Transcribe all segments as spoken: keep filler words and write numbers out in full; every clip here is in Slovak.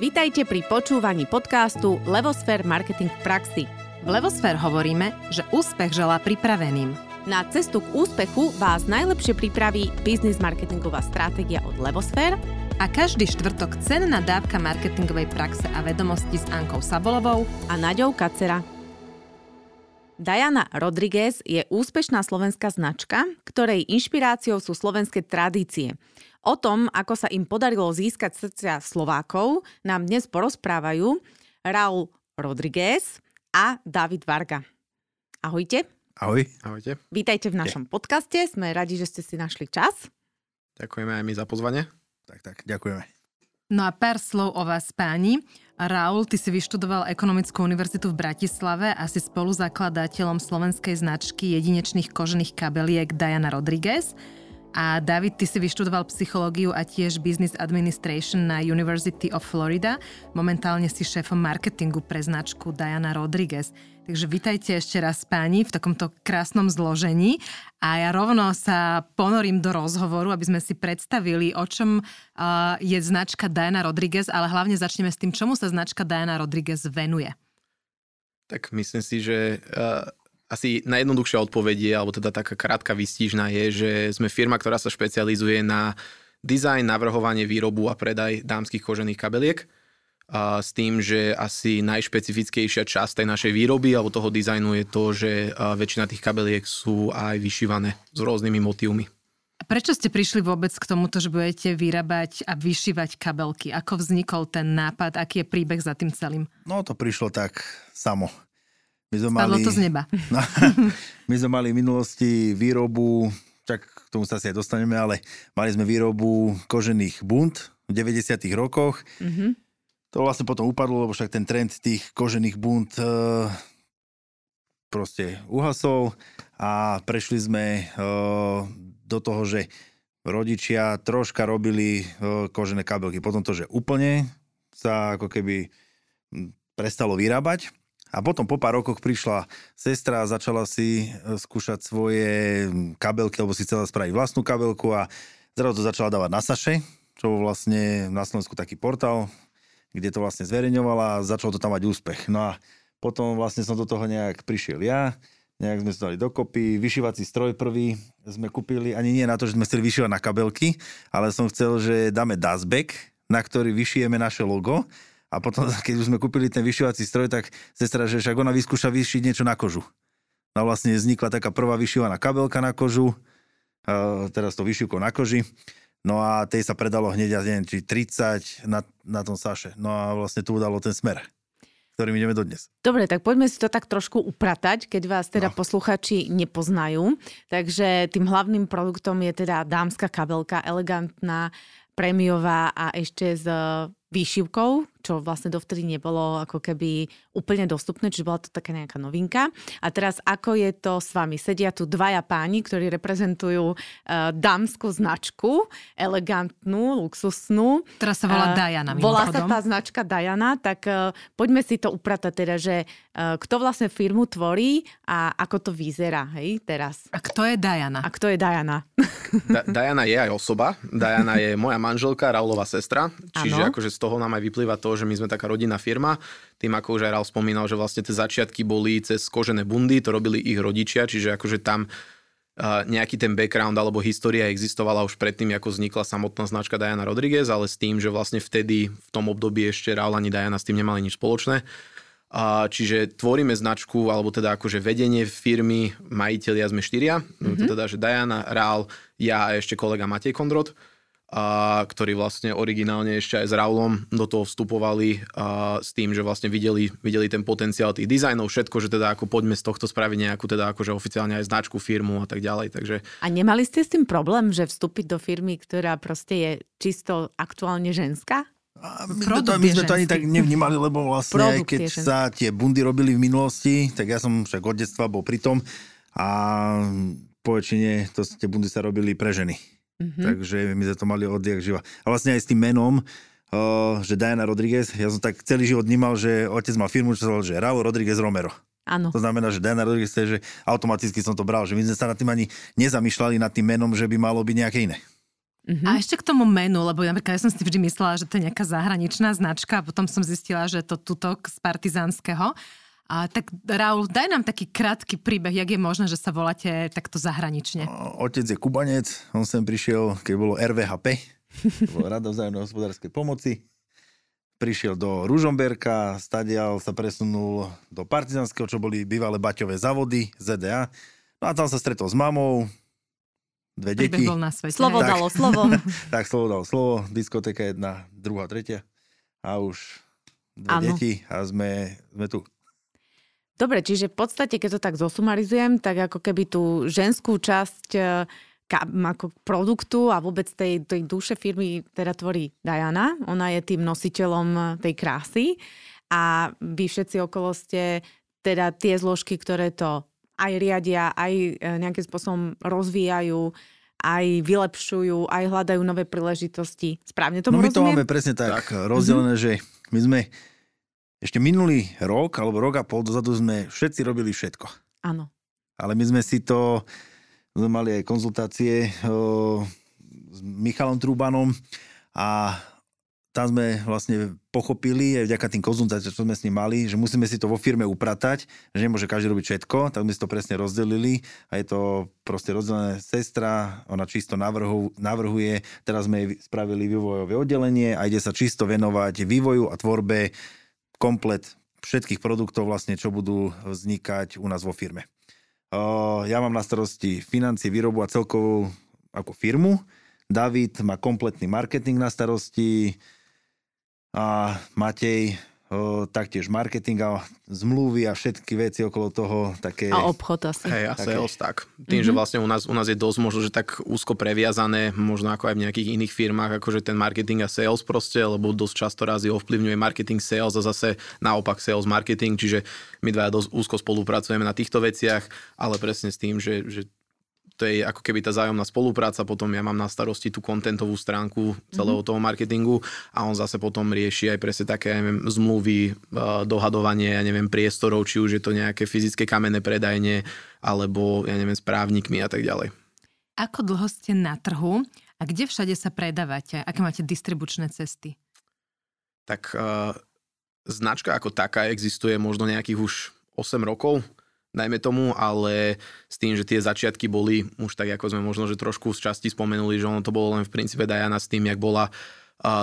Vitajte pri počúvaní podcastu Levosfér Marketing v praxi. V Levosfér hovoríme, že úspech želá pripraveným. Na cestu k úspechu vás najlepšie pripraví biznis marketingová stratégia od Levosfér a každý štvrtok cenná dávka marketingovej praxe a vedomosti s Ankou Sabolovou a Naďou Kacera. Diana Rodriguez je úspešná slovenská značka, ktorej inšpiráciou sú slovenské tradície. O tom, ako sa im podarilo získať srdcia Slovákov, nám dnes porozprávajú Raúl Rodriguez a David Varga. Ahojte. Ahoj. Ahojte. Vítajte v našom Je. podcaste. Sme radi, že ste si našli čas. Ďakujeme aj my za pozvanie. Tak, tak, ďakujeme. No a pár slov o vás, páni. Raúl, ty si vyštudoval Ekonomickú univerzitu v Bratislave a si spoluzakladateľom slovenskej značky jedinečných kožených kabeliek Diana Rodriguez. A David, ty si vyštudoval psychológiu a tiež business administration na University of Florida. Momentálne si šéfom marketingu pre značku Diana Rodriguez. Takže vitajte ešte raz, páni, v takomto krásnom zložení. A ja rovno sa ponorím do rozhovoru, aby sme si predstavili, o čom uh, je značka Diana Rodriguez, ale hlavne začneme s tým, čomu sa značka Diana Rodriguez venuje. Tak myslím si, že... Uh... Asi najjednoduchšia odpoveď, alebo teda taká krátka výstižná je, že sme firma, ktorá sa špecializuje na dizajn, navrhovanie, výrobu a predaj dámskych kožených kabeliek. A s tým, že asi najšpecifickejšia časť tej našej výroby alebo toho dizajnu je to, že väčšina tých kabeliek sú aj vyšívané s rôznymi motívmi. A prečo ste prišli vôbec k tomuto, že budete vyrábať a vyšívať kabelky? Ako vznikol ten nápad? Aký je príbeh za tým celým? No to prišlo tak samo. My sme mali, to z neba. No, my sme mali v minulosti výrobu, čak k tomu sa asi aj dostaneme, ale mali sme výrobu kožených bund v deväťdesiatych rokoch. Mm-hmm. To vlastne potom upadlo, lebo však ten trend tých kožených bund e, proste uhasol a prešli sme e, do toho, že rodičia troška robili e, kožené kabelky. Potom to, že úplne sa ako keby prestalo vyrábať. A potom po pár rokoch prišla sestra a začala si skúšať svoje kabelky, alebo si chcela spraviť vlastnú kabelku a zrazu to začala dávať na Saše, čo bol vlastne na Slovensku taký portál, kde to vlastne zverejňovala a začalo to tam mať úspech. No a potom vlastne som do toho nejak prišiel ja, nejak sme sa dali dokopy, vyšívací stroj prvý sme kúpili, ani nie na to, že sme chceli vyšívať na kabelky, ale som chcel, že dáme dustback, na ktorý vyšijeme naše logo. A potom, keď už sme kúpili ten vyšívací stroj, tak sestra, že však ona vyskúša vyšiť niečo na kožu. No vlastne vznikla taká prvá vyšívaná kabelka na kožu, e, teraz to vyšívkou na koži. No a tej sa predalo hneď, ja neviem, či tridsať na, na tom Saše. No a vlastne to udalo ten smer, ktorým ideme dodnes. Dobre, tak poďme si to tak trošku upratať, keď vás teda no. posluchači nepoznajú. Takže tým hlavným produktom je teda dámska kabelka, elegantná, prémiová a ešte z výšivkou, čo vlastne dovtedy nebolo ako keby úplne dostupné, čiže bola to taká nejaká novinka. A teraz, ako je to s vami? Sedia tu dvaja páni, ktorí reprezentujú uh, dámskú značku, elegantnú, luxusnú. Teraz sa volá uh, Diana. Volá sa tá značka Diana, tak uh, poďme si to upratať teda, že uh, kto vlastne firmu tvorí a ako to vyzerá, hej, teraz. A kto je Diana? A kto je Diana? Da- Diana je aj osoba. Diana je moja manželka, Raúlova sestra, čiže ano. Akože z toho nám aj vyplýva to, že my sme taká rodinná firma. Tým, ako už aj Raúl spomínal, že vlastne tie začiatky boli cez kožené bundy, to robili ich rodičia, čiže akože tam uh, nejaký ten background alebo história existovala už predtým, ako vznikla samotná značka Diana Rodriguez, ale s tým, že vlastne vtedy v tom období ešte Raúl ani Diana s tým nemali nič spoločné. Uh, čiže tvoríme značku, alebo teda akože vedenie firmy, majiteľia sme štyria, mm-hmm. teda že Diana, Raúl, ja a ešte kolega Matej Kondrot, a ktorí vlastne originálne ešte aj s Raúlom do toho vstupovali a s tým, že vlastne videli, videli ten potenciál tých dizajnov, všetko, že teda ako poďme z tohto spraviť nejakú, teda akože oficiálne aj značku, firmu a tak ďalej. Takže... A nemali ste s tým problém, že vstúpiť do firmy, ktorá proste je čisto aktuálne ženská? A my, to, my sme to ani tak nevnímali, lebo vlastne aj keď sa tie bundy robili v minulosti, tak ja som však od detstva bol pri tom a po väčšine to, tie bundy sa robili pre ženy. Mm-hmm. Takže my sme to mali odjak živa. A vlastne aj s tým menom, uh, že Diana Rodriguez, ja som tak celý život vnímal, že otec mal firmu, čo sa volal, že Raúl Rodriguez Romero. Áno. To znamená, že Diana Rodriguez, že automaticky som to bral, že my sme sa nad tým ani nezamýšľali nad tým menom, že by malo byť nejaké iné. Mm-hmm. A ešte k tomu menu, lebo napríklad ja som si vždy myslela, že to je nejaká zahraničná značka a potom som zistila, že to tutok z Partizánskeho. A tak Raúl, daj nám taký krátky príbeh, jak je možné, že sa voláte takto zahranične. Otec je Kubanec, on sem prišiel, keď bolo er vé há pé, to bolo Rada vzájomnej hospodárskej pomoci. Prišiel do Ružomberka, stadial sa presunul do Partizánskeho, čo boli bývalé baťové závody, zet dé á. No a tam sa stretol s mamou, dve deti. Slovo tak, dalo slovo. Tak, slovo dalo slovo, diskotéka jedna, druhá, tretia. A už dve ano. deti a sme, sme tu. Dobre, čiže v podstate, keď to tak zosumarizujem, tak ako keby tú ženskú časť ka, ako produktu a vôbec tej, tej duše firmy teda tvorí Diana. Ona je tým nositeľom tej krásy a vy všetci okolo ste teda tie zložky, ktoré to aj riadia, aj nejakým spôsobom rozvíjajú, aj vylepšujú, aj hľadajú nové príležitosti. Správne tomu no rozumiem? No my to máme presne tak, tak. rozdelené, mm-hmm. že my sme... Ešte minulý rok, alebo rok a pol dozadu sme všetci robili všetko. Áno. Ale my sme si to, sme mali aj konzultácie o, s Michalom Trúbanom a tam sme vlastne pochopili, aj vďaka tým konzultáciám, čo sme s ním mali, že musíme si to vo firme upratať, že nemôže každý robiť všetko, tak sme si to presne rozdelili a je to proste rozdelené sestra, ona čisto navrhu, navrhuje, teraz sme jej spravili vývojové oddelenie a ide sa čisto venovať vývoju a tvorbe komplet všetkých produktov vlastne, čo budú vznikať u nás vo firme. Ja mám na starosti financie, výrobu a celkovú ako firmu. David má kompletný marketing na starosti a Matej taktiež marketing a zmluvy a všetky veci okolo toho. Také, a obchod asi. Hej, asi sales, tak. Tým, mm-hmm. že vlastne u nás, u nás je dosť možno, že tak úzko previazané, možno ako aj v nejakých iných firmách, akože ten marketing a sales proste, lebo dosť často razy ovplyvňuje marketing sales a zase naopak sales marketing, čiže my dvaja dosť úzko spolupracujeme na týchto veciach, ale presne s tým, že, že to je ako keby tá vzájomná spolupráca, potom ja mám na starosti tú kontentovú stránku celého mm-hmm. toho marketingu a on zase potom rieši aj presne také, ja neviem, zmluvy, dohadovanie, ja neviem, priestorov, či už je to nejaké fyzické kamenné predajne, alebo, ja neviem, s právnikmi a tak ďalej. Ako dlho ste na trhu a kde všade sa predávate? Aké máte distribučné cesty? Tak uh, značka ako taká existuje možno nejakých už osem rokov, najmä tomu, ale s tým, že tie začiatky boli už tak, ako sme možno, že trošku z časti spomenuli, že ono to bolo len v princípe Diana s tým, jak bola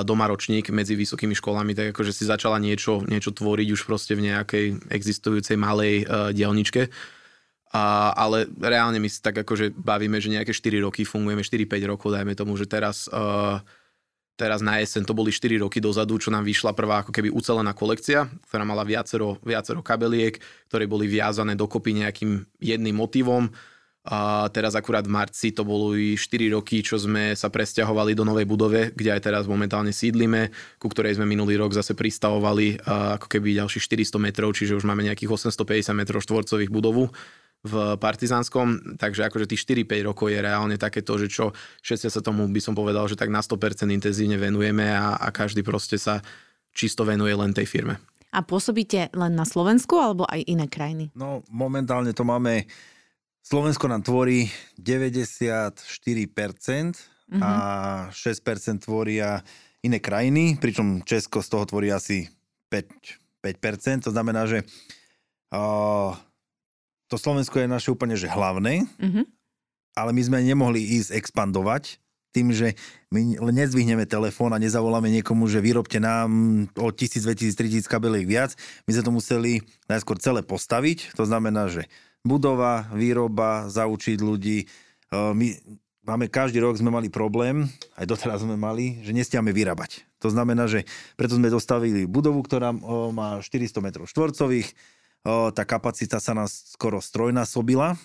doma ročník medzi vysokými školami, tak akože si začala niečo, niečo tvoriť už proste v nejakej existujúcej malej uh, dielničke. A, ale reálne my si tak akože bavíme, že nejaké štyri roky fungujeme, štyri päť rokov, dajme tomu, že teraz... Uh, Teraz na jeseň to boli štyri roky dozadu, čo nám vyšla prvá ako keby ucelená kolekcia, ktorá mala viacero, viacero kabeliek, ktoré boli viazané dokopy nejakým jedným motivom. A teraz akurát v marci to boli štyri roky, čo sme sa presťahovali do novej budove, kde aj teraz momentálne sídlime, ku ktorej sme minulý rok zase pristavovali ako keby ďalších štyristo metrov, čiže už máme nejakých osemstopäťdesiat metrov štvorcových budovu v Partizánskom, takže akože tých štyri päť rokov je reálne takéto, že čo všetci sa tomu by som povedal, že tak na sto percent intenzívne venujeme a, a každý proste sa čisto venuje len tej firme. A pôsobíte len na Slovensku alebo aj iné krajiny? No momentálne to máme, Slovensko nám tvorí deväťdesiatštyri percent mm-hmm. a šesť percent tvoria iné krajiny, pričom Česko z toho tvorí asi päť percent, to znamená, že uh, to Slovensko je naše úplne že hlavné, mm-hmm. ale my sme nemohli ísť expandovať tým, že my nezvihneme telefón a nezavoláme niekomu, že vyrobte nám o tisíc, dve tisíc, tri tisíc kabeliek viac. My sme to museli najskôr celé postaviť. To znamená, že budova, výroba, zaučiť ľudí. My máme každý rok, sme mali problém, aj doteraz sme mali, že nestiame vyrábať. To znamená, že preto sme dostavili budovu, ktorá má štyristo metrov štvorcových, tá kapacita sa nás skoro strojnásobila.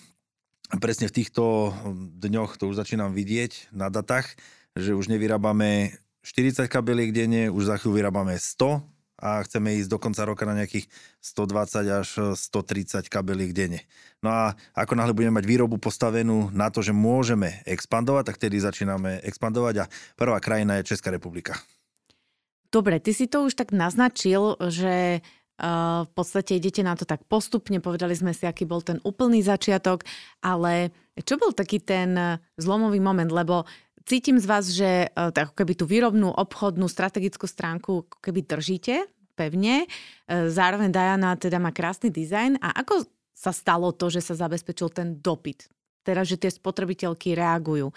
Presne v týchto dňoch to už začínam vidieť na datách, že už nevyrábame štyridsať kabeliek denne, už za chvíľu vyrábame sto a chceme ísť do konca roka na nejakých stodvadsať až stotridsať kabeliek denne. No a ako náhle budeme mať výrobu postavenú na to, že môžeme expandovať, tak tedy začíname expandovať a prvá krajina je Česká republika. Dobre, ty si to už tak naznačil, že v podstate idete na to tak postupne, povedali sme si, aký bol ten úplný začiatok, ale čo bol taký ten zlomový moment, lebo cítim z vás, že tak, keby tú výrobnú, obchodnú, strategickú stránku keby držíte pevne. Zároveň Diana teda má krásny dizajn. A ako sa stalo to, že sa zabezpečil ten dopyt? Teraz, že tie spotrebiteľky reagujú.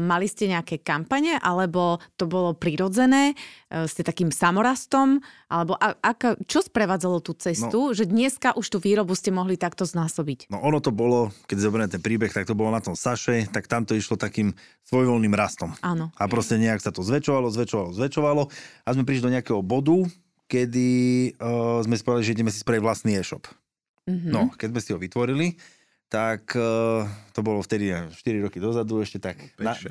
Mali ste nejaké kampane, alebo to bolo prirodzené? Ste takým samorastom? Alebo a, a, čo sprevádzalo tú cestu, no, že dneska už tú výrobu ste mohli takto znásobiť? No ono to bolo, keď zoberieme ten príbeh, tak to bolo na tom Saše, tak tam to išlo takým svojvoľným rastom. Áno. A proste nejak sa to zväčšovalo, zväčšovalo, zväčšovalo. A sme prišli do nejakého bodu, kedy uh, sme spali, že ideme si spraviť vlastný e-shop. Mm-hmm. No, keď sme si ho vytvorili, tak uh, to bolo vtedy štyri roky dozadu, ešte tak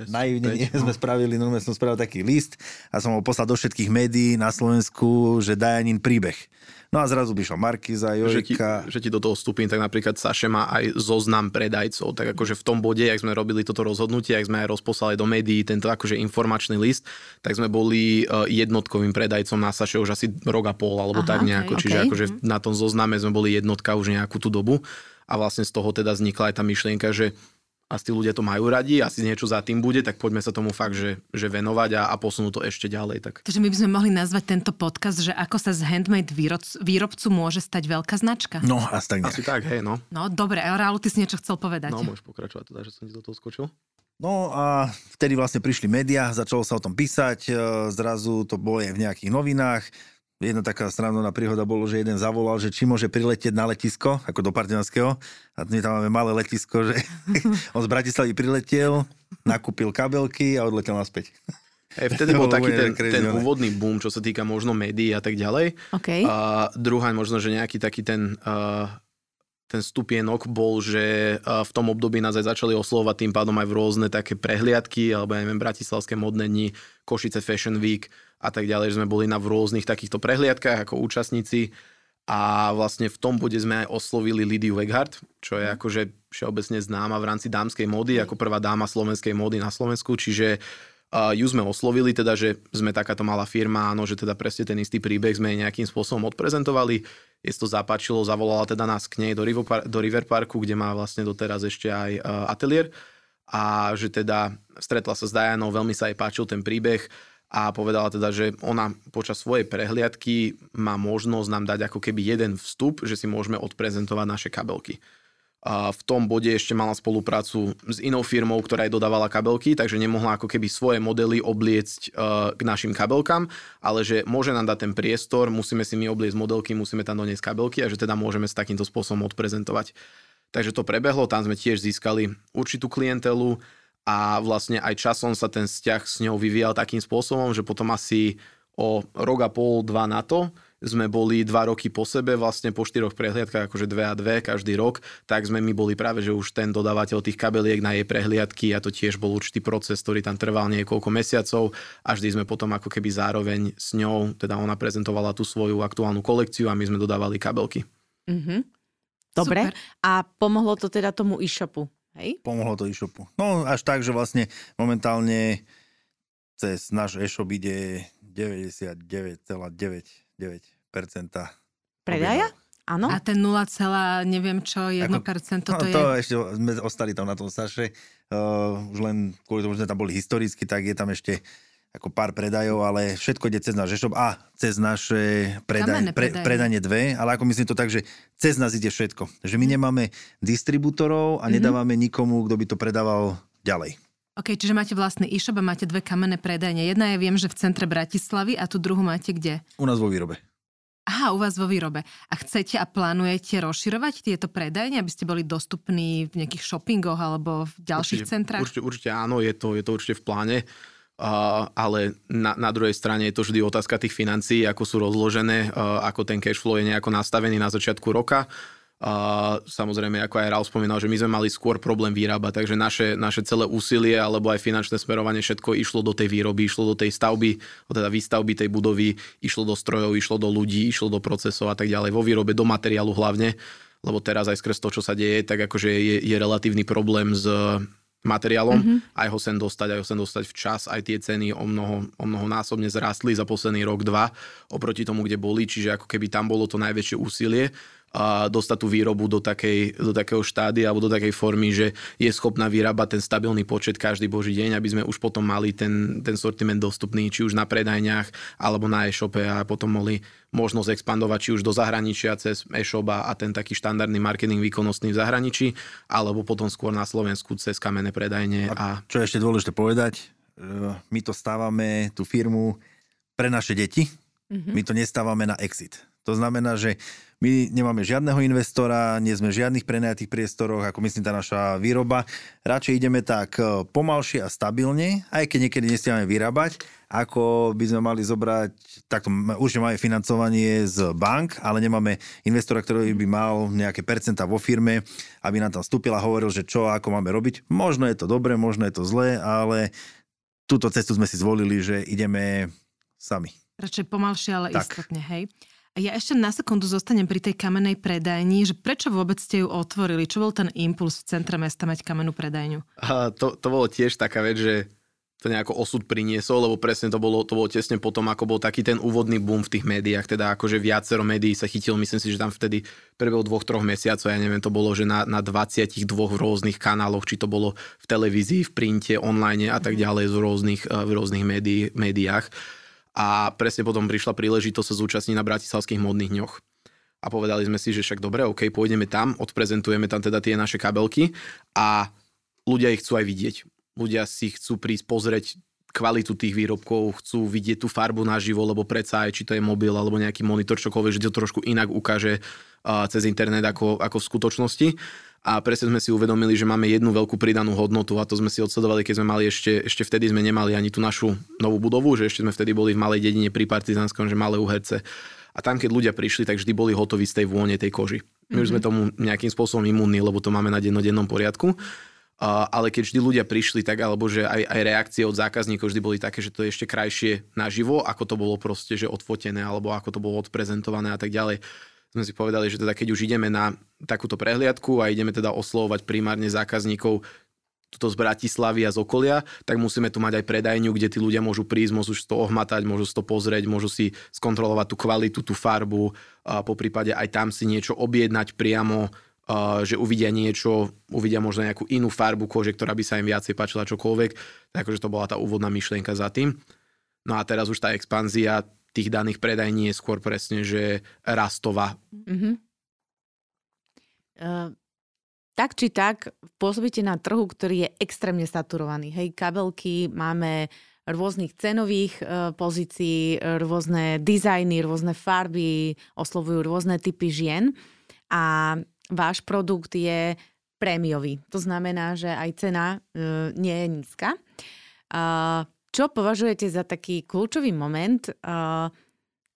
naivne sme spravili, normálne som spravil taký list a som ho poslal do všetkých médií na Slovensku, že Dianin príbeh. No a zrazu prišla Markíza, Jojka. Že ti, že ti do toho vstúpim, tak napríklad Saše má aj zoznam predajcov, tak akože v tom bode, jak sme robili toto rozhodnutie, jak sme aj rozposlali do médií tento akože informačný list, tak sme boli jednotkovým predajcom na Saše už asi rok a pol, alebo Aha, tak nejako, okay, čiže okay. akože na tom zozname sme boli jednotka už nejakú tú dobu. A vlastne z toho teda vznikla aj tá myšlienka, že asi ľudia to majú radi, asi niečo za tým bude, tak poďme sa tomu fakt, že, že venovať a, a posunúť to ešte ďalej. Tak. Takže my by sme mohli nazvať tento podcast, že ako sa z handmade výrobcu, výrobcu môže stať veľká značka. No, asi tak. Asi tak, hej, no. No, dobre, Rálu, ty si niečo chcel povedať. No, môžeš pokračovať, teda, že som ti do toho skočil. No a vtedy vlastne prišli médiá, začalo sa o tom písať, zrazu to bolo aj v nejakých novinách. Jedna taká srandovná príhoda bolo, že jeden zavolal, že či môže priletieť na letisko, ako do Partizanského. A my tam máme malé letisko, že on z Bratislavy priletiel, nakúpil kabelky a odletel naspäť. Hey, vtedy bol taký ten, ten úvodný boom, čo sa týka možno médií a tak ďalej. Okay. A druhá možno, že nejaký taký ten... Uh, ten stupienok bol, že v tom období nás aj začali oslovovať tým pádom aj v rôzne také prehliadky, alebo ja neviem, Bratislavské modné dni, Košice Fashion Week a tak ďalej, že sme boli na v rôznych takýchto prehliadkách ako účastníci a vlastne v tom bode sme aj oslovili Lidiu Weghart, čo je akože všeobecne známa v rámci dámskej módy, ako prvá dáma slovenskej módy na Slovensku, čiže ju sme oslovili, teda, že sme takáto malá firma, áno, že teda presne ten istý príbeh sme nejakým spôsobom odprezentovali. Je to zapáčilo, zavolala teda nás k nej do, River, do River Parku, kde má vlastne doteraz ešte aj ateliér. A že teda stretla sa s Dianou, veľmi sa jej páčil ten príbeh a povedala teda, že ona počas svojej prehliadky má možnosť nám dať ako keby jeden vstup, že si môžeme odprezentovať naše kabelky. A v tom bode ešte mala spoluprácu s inou firmou, ktorá jej dodávala kabelky, takže nemohla ako keby svoje modely obliecť k našim kabelkám, ale že môže nám dať ten priestor, musíme si my obliecť modelky, musíme tam doniesť kabelky a že teda môžeme sa takýmto spôsobom odprezentovať. Takže to prebehlo, tam sme tiež získali určitú klientelu a vlastne aj časom sa ten vzťah s ňou vyvíjal takým spôsobom, že potom asi o rok a pol, dva na to sme boli dva roky po sebe, vlastne po štyroch prehliadkach, akože dve a dve každý rok, tak sme my boli práve, že už ten dodávateľ tých kabeliek na jej prehliadky a to tiež bol určitý proces, ktorý tam trval niekoľko mesiacov a vždy sme potom ako keby zároveň s ňou, teda ona prezentovala tú svoju aktuálnu kolekciu a my sme dodávali kabelky. Mm-hmm. Dobre. Super. A pomohlo to teda tomu e-shopu, hej? Pomohlo to e-shopu. No až tak, že vlastne momentálne cez náš e-shop ide deväťdesiatdeväť celá deväť percent predaja? Áno. A ten nula, neviem čo, jedno percento ako, to je... To ešte sme ostali tam na tom Saše. Uh, už len kvôli tomu, že sme tam boli historicky, tak je tam ešte ako pár predajov, ale všetko ide cez náš e-shop a cez naše predaj, pre, predanie dve, ale ako myslím to tak, že cez nás ide všetko. Že my nemáme distribútorov a mm-hmm. nedávame nikomu, kto by to predával ďalej. OK, čiže máte vlastný e-shop a máte dve kamenné predajne. Jedna je, viem, že v centre Bratislavy a tú druhú máte kde? U nás vo výrobe. Aha, u vás vo výrobe. A chcete a plánujete rozširovať tieto predajne, aby ste boli dostupní v nejakých shoppingoch alebo v ďalších určite, centrách? Určite, určite áno, je to, je to určite v pláne. Uh, ale na, na druhej strane je to vždy otázka tých financií, ako sú rozložené, uh, ako ten cashflow je nejako nastavený na začiatku roka. Uh, samozrejme, ako aj Ralf spomínal, že my sme mali skôr problém vyrábať, takže naše, naše celé úsilie alebo aj finančné smerovanie všetko išlo do tej výroby, išlo do tej stavby, teda výstavby tej budovy, išlo do strojov, išlo do ľudí, išlo do procesov a tak ďalej, vo výrobe, do materiálu hlavne, lebo teraz aj skrz to, čo sa deje, tak akože je, je relatívny problém s materiálom, mm-hmm. aj ho sem dostať, aj ho sem dostať včas, aj tie ceny o mnoho, o mnoho násobne zrastli za posledný rok, dva oproti tomu, kde boli, čiže ako keby tam bolo to najväčšie úsilie. a dostať tú výrobu do, takej, do takého štádia alebo do takej formy, že je schopná vyrábať ten stabilný počet každý boží deň, aby sme už potom mali ten, ten sortiment dostupný, či už na predajniach alebo na e-shope a potom mohli možnosť expandovať či už do zahraničia cez e-shop a ten taký štandardný marketing výkonnostný v zahraničí, alebo potom skôr na Slovensku cez kamenné predajne. A... a čo je ešte dôležité povedať, my to stávame, tú firmu, pre naše deti, mm-hmm. my to nestávame na exit. To znamená, že my nemáme žiadneho investora, nie sme v žiadnych prenajatých priestoroch, ako myslím tá naša výroba. Radšej ideme tak pomalšie a stabilne, aj keď niekedy nestiame vyrábať, ako by sme mali zobrať, takto určite máme financovanie z bank, ale nemáme investora, ktorý by mal nejaké percentá vo firme, aby nám tam vstúpil a hovoril, že čo, ako máme robiť. Možno je to dobre, možno je to zlé, ale túto cestu sme si zvolili, že ideme sami. Radšej pomalšie, ale tak. Istotne, hej. Ja ešte na sekundu zostanem pri tej kamenej predajni, že prečo vôbec ste ju otvorili? Čo bol ten impuls v centre mesta mať kamennú predajňu? A to, to bolo tiež taká vec, že to nejako osud priniesol, lebo presne to bolo, to bolo tesne potom, ako bol taký ten úvodný boom v tých médiách, teda akože viacero médií sa chytilo, myslím si, že tam vtedy prebehol dvoch, troch mesiacov, ja neviem, to bolo, že na, na dvadsiatich dvoch rôznych kanáloch, či to bolo v televízii, v printe, online a tak ďalej z rôznych, v rôznych médií, médiách. A presne potom prišla príležitosť sa zúčastniť na Bratislavských modných dňoch. A povedali sme si, že však dobre, OK, pôjdeme tam, odprezentujeme tam teda tie naše kabelky a ľudia ich chcú aj vidieť. Ľudia si chcú prísť pozrieť kvalitu tých výrobkov, chcú vidieť tú farbu naživo, lebo predsa aj či to je mobil alebo nejaký monitor, čokoľvek, že to trošku inak ukáže uh, cez internet ako, ako v skutočnosti. A presne sme si uvedomili, že máme jednu veľkú pridanú hodnotu a to sme si odsledovali, keď sme mali ešte, ešte vtedy sme nemali ani tú našu novú budovu, že ešte sme vtedy boli v malej dedine pri Partizánskom, že Malé Uherce. A tam, keď ľudia prišli, tak vždy boli hotoví z tej vône tej koži. My mm-hmm. už sme tomu nejakým spôsobom imúnni, lebo to máme na dennodennom poriadku. Uh, ale keď vždy ľudia prišli tak, alebo že aj, aj reakcie od zákazníkov vždy boli také, že to je ešte krajšie naživo, ako to bolo proste, že odfotené, alebo ako to bolo odprezentované a tak ďalej. Sme si povedali, že teda keď už ideme na takúto prehliadku a ideme teda oslovovať primárne zákazníkov tuto z Bratislavy a z okolia, tak musíme tu mať aj predajňu, kde tí ľudia môžu prísť, môžu si to ohmatať, môžu si to pozrieť, môžu si skontrolovať tú kvalitu, tú farbu a poprípade aj tam si niečo objednať priamo, že uvidia niečo, uvidia možno nejakú inú farbu kože, ktorá by sa im viacej páčila čokoľvek. Takže to bola tá úvodná myšlienka za tým. No a teraz už tá expanzia tých daných predajní je skôr presne, že rastová. Mm-hmm. Uh, tak či tak, pôsobíte na trhu, ktorý je extrémne saturovaný. Hej, kabelky máme rôznych cenových uh, pozícií, rôzne dizajny, rôzne farby, oslovujú rôzne typy žien a váš produkt je prémiový. To znamená, že aj cena uh, nie je nízka. Uh, Čo považujete za taký kľúčový moment, uh,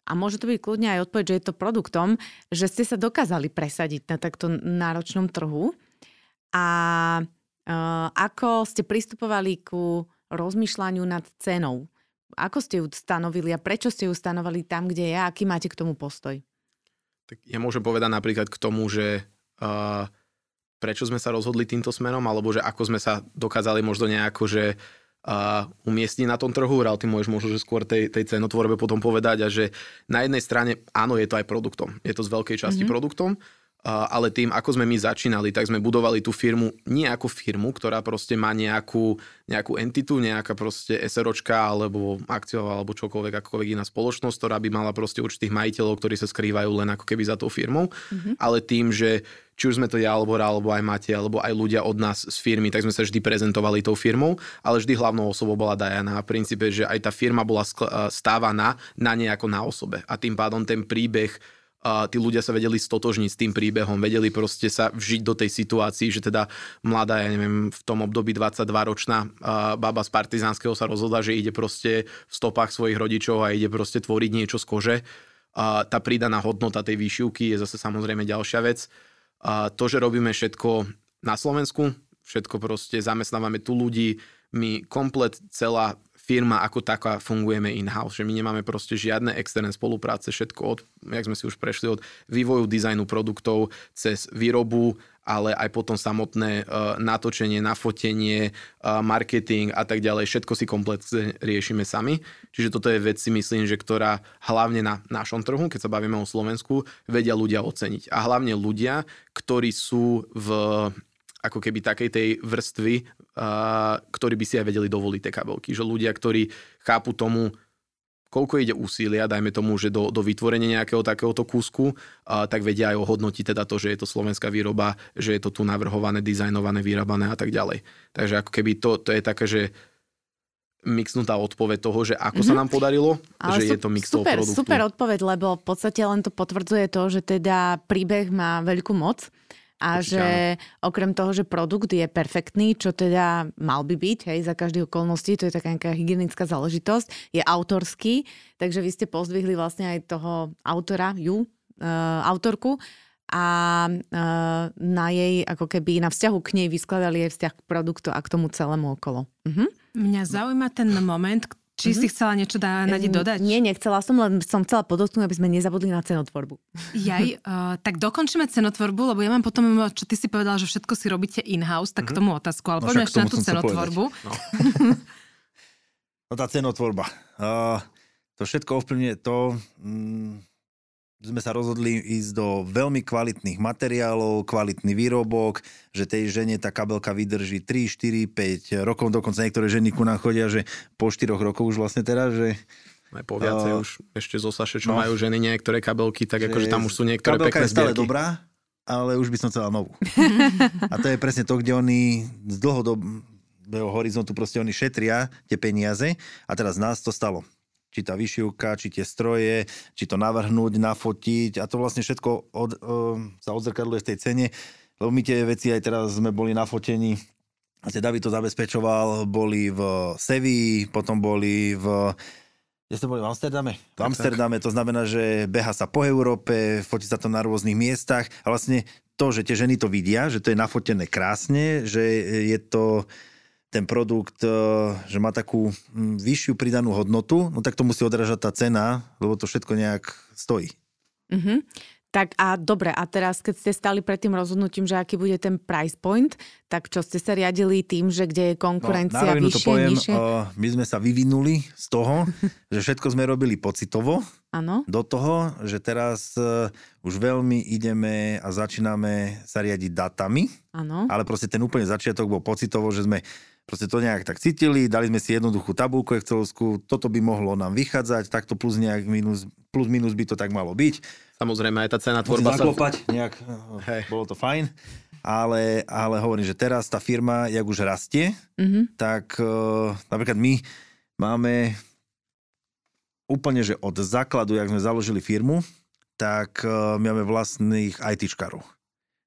a môže to byť kľudne aj odpoveď, že je to produktom, že ste sa dokázali presadiť na takto náročnom trhu a uh, ako ste pristupovali ku rozmýšľaniu nad cenou? Ako ste ju stanovili a prečo ste ju stanovali tam, kde je a aký máte k tomu postoj? Tak ja môžem povedať napríklad k tomu, že... Uh, prečo sme sa rozhodli týmto smerom, alebo že ako sme sa dokázali možno nejako, že... a umiestni na tom trhu, ale ty môžeš možno, že skôr tej, tej cenotvorbe potom povedať a že na jednej strane, áno, je to aj produktom. Je to z veľkej časti mm-hmm. produktom, ale tým, ako sme my začínali, tak sme budovali tú firmu nie ako firmu, ktorá proste má nejakú, nejakú entitu, nejaká proste SROčka alebo akciová alebo čokoľvek, akokoľvek iná spoločnosť, ktorá by mala proste určitých majiteľov, ktorí sa skrývajú len ako keby za tou firmou, mm-hmm. ale tým, že či už sme to ja, alebo Ra, alebo aj Matej, alebo aj ľudia od nás z firmy, tak sme sa vždy prezentovali tou firmou, ale vždy hlavnou osobou bola Diana. A v princípe, že aj tá firma bola stávaná na nejako na osobe. A tým pádom ten príbeh, tí ľudia sa vedeli stotožniť s tým príbehom, vedeli proste sa vžiť do tej situácii, že teda mladá, ja neviem, v tom období dvadsaťdvaročná baba z Partizánskeho sa rozhodla, že ide proste v stopách svojich rodičov a ide proste tvoriť niečo z kože. Tá pridaná hodnota tej výšivky je zase samozrejme ďalšia vec. A to, že robíme všetko na Slovensku, všetko proste zamestnávame tu ľudí, my komplet celá firma ako taká fungujeme in-house, že my nemáme proste žiadne externé spolupráce, všetko od, jak sme si už prešli, od vývoju, dizajnu produktov, cez výrobu ale aj potom samotné natočenie, nafotenie, marketing a tak ďalej. Všetko si komplexne riešime sami. Čiže toto je vec, si myslím, že ktorá hlavne na našom trhu, keď sa bavíme o Slovensku, vedia ľudia oceniť. A hlavne ľudia, ktorí sú v ako keby takej tej vrstvy, ktorí by si aj vedeli dovoliť tie kabelky. Že ľudia, ktorí chápu tomu, koľko ide úsilia, dajme tomu, že do, do vytvorenia nejakého takéhoto kúsku, a, tak vedia aj ohodnotiť teda to, že je to slovenská výroba, že je to tu navrhované, dizajnované, vyrábané a tak ďalej. Takže ako keby to, to je také, že mixnutá odpoveď toho, že ako mm-hmm. sa nám podarilo, ale že sú, je to mix super, toho produktu. Super odpoveď, lebo v podstate len to potvrdzuje to, že teda príbeh má veľkú moc. A určite, že okrem toho, že produkt je perfektný, čo teda mal by byť, hej, za každých okolností, to je taká nejaká hygienická záležitosť, je autorský, takže vy ste pozdvihli vlastne aj toho autora, ju, e, autorku a e, na jej, ako keby na vzťahu k nej vyskladali aj vzťah k produktu a k tomu celému okolo. Mhm. Mňa zaujíma ten moment, či mm-hmm. si chcela niečo dá, na ni dodať? Nie, nechcela som, len som chcela podotknúť, aby sme nezabudli na cenotvorbu. Jaj, uh, tak dokončíme cenotvorbu, lebo ja mám potom, čo ty si povedala, že všetko si robíte in-house, tak mm-hmm. k tomu otázku, ale no, poďme ešte na tú cenotvorbu. No. No tá cenotvorba. Uh, to všetko ovplyvňuje to, um, sme sa rozhodli ísť do veľmi kvalitných materiálov, kvalitný výrobok, že tej žene tá kabelka vydrží tri, štyri, päť rokov, dokonca niektoré ženy ku nám chodia, že po štyroch rokoch už vlastne teraz, že... Aj po viacej uh, už ešte zo Saše, čo no, majú ženy niektoré kabelky, tak akože tam už sú niektoré pekné zbierky. Kabelka je stále dobrá, ale už by som chcela novú. A to je presne to, kde oni z dlhodobého horizontu proste oni šetria tie peniaze a teraz nás to stalo. Či tá vyšivka, či tie stroje, či to navrhnúť, nafotiť a to vlastne všetko od, um, sa odzrkadluje v tej cene, lebo my tie veci aj teraz sme boli nafotení a teda David to zabezpečoval, boli v Sevii, potom boli v... Kde ste boli? V Amsterdame? V Amsterdame, to znamená, že beha sa po Európe, fotí sa to na rôznych miestach a vlastne to, že tie ženy to vidia, že to je nafotené krásne, že je to... ten produkt, že má takú vyššiu pridanú hodnotu, no tak to musí odrážať tá cena, lebo to všetko nejak stojí. Mm-hmm. Tak a dobre, a teraz keď ste stali pred tým rozhodnutím, že aký bude ten price point, tak čo ste sa riadili tým, že kde je konkurencia no, vyššie, poviem, nižšie? Uh, my sme sa vyvinuli z toho, že všetko sme robili pocitovo, ano? Do toho, že teraz uh, už veľmi ideme a začíname sa riadiť datami, ano? Ale proste ten úplne začiatok bol pocitovo, že sme proste to nejak tak cítili, dali sme si jednoduchú tabuľku excelovskú, toto by mohlo nám vychádzať, takto plus nejak minus, plus minus by to tak malo byť. Samozrejme, aj tá cena tvorba... Musím zaklopať, sa... nejak, hey. Bolo to fajn, ale, ale hovorím, že teraz tá firma, jak už rastie, mm-hmm. tak uh, napríklad my máme úplne, že od základu, jak sme založili firmu, tak uh, my máme vlastných í té čkárov.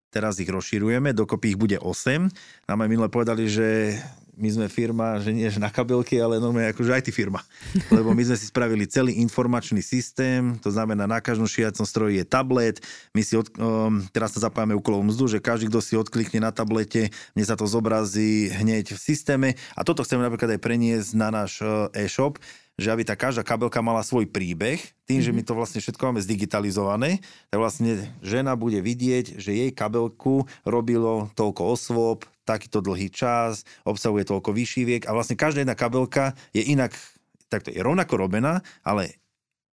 Teraz ich rozširujeme, dokopy ich bude osem. Nám aj minule povedali, že my sme firma, že nie že na kabelky, ale normálne akože aj ty firma. Lebo my sme si spravili celý informačný systém, to znamená na každom šiacom stroji je tablet, my si od, um, teraz sa zapájame úkolovú mzdu, že každý, kto si odklikne na tablete, mne sa to zobrazí hneď v systéme. A toto chceme napríklad aj preniesť na náš e-shop, že aby tá každá kabelka mala svoj príbeh, tým, mm-hmm. že my to vlastne všetko máme zdigitalizované, tak vlastne žena bude vidieť, že jej kabelku robilo toľko osôb, takýto dlhý čas, obsahuje toľko výšiviek a vlastne každá jedna kabelka je inak, takto je rovnako robená, ale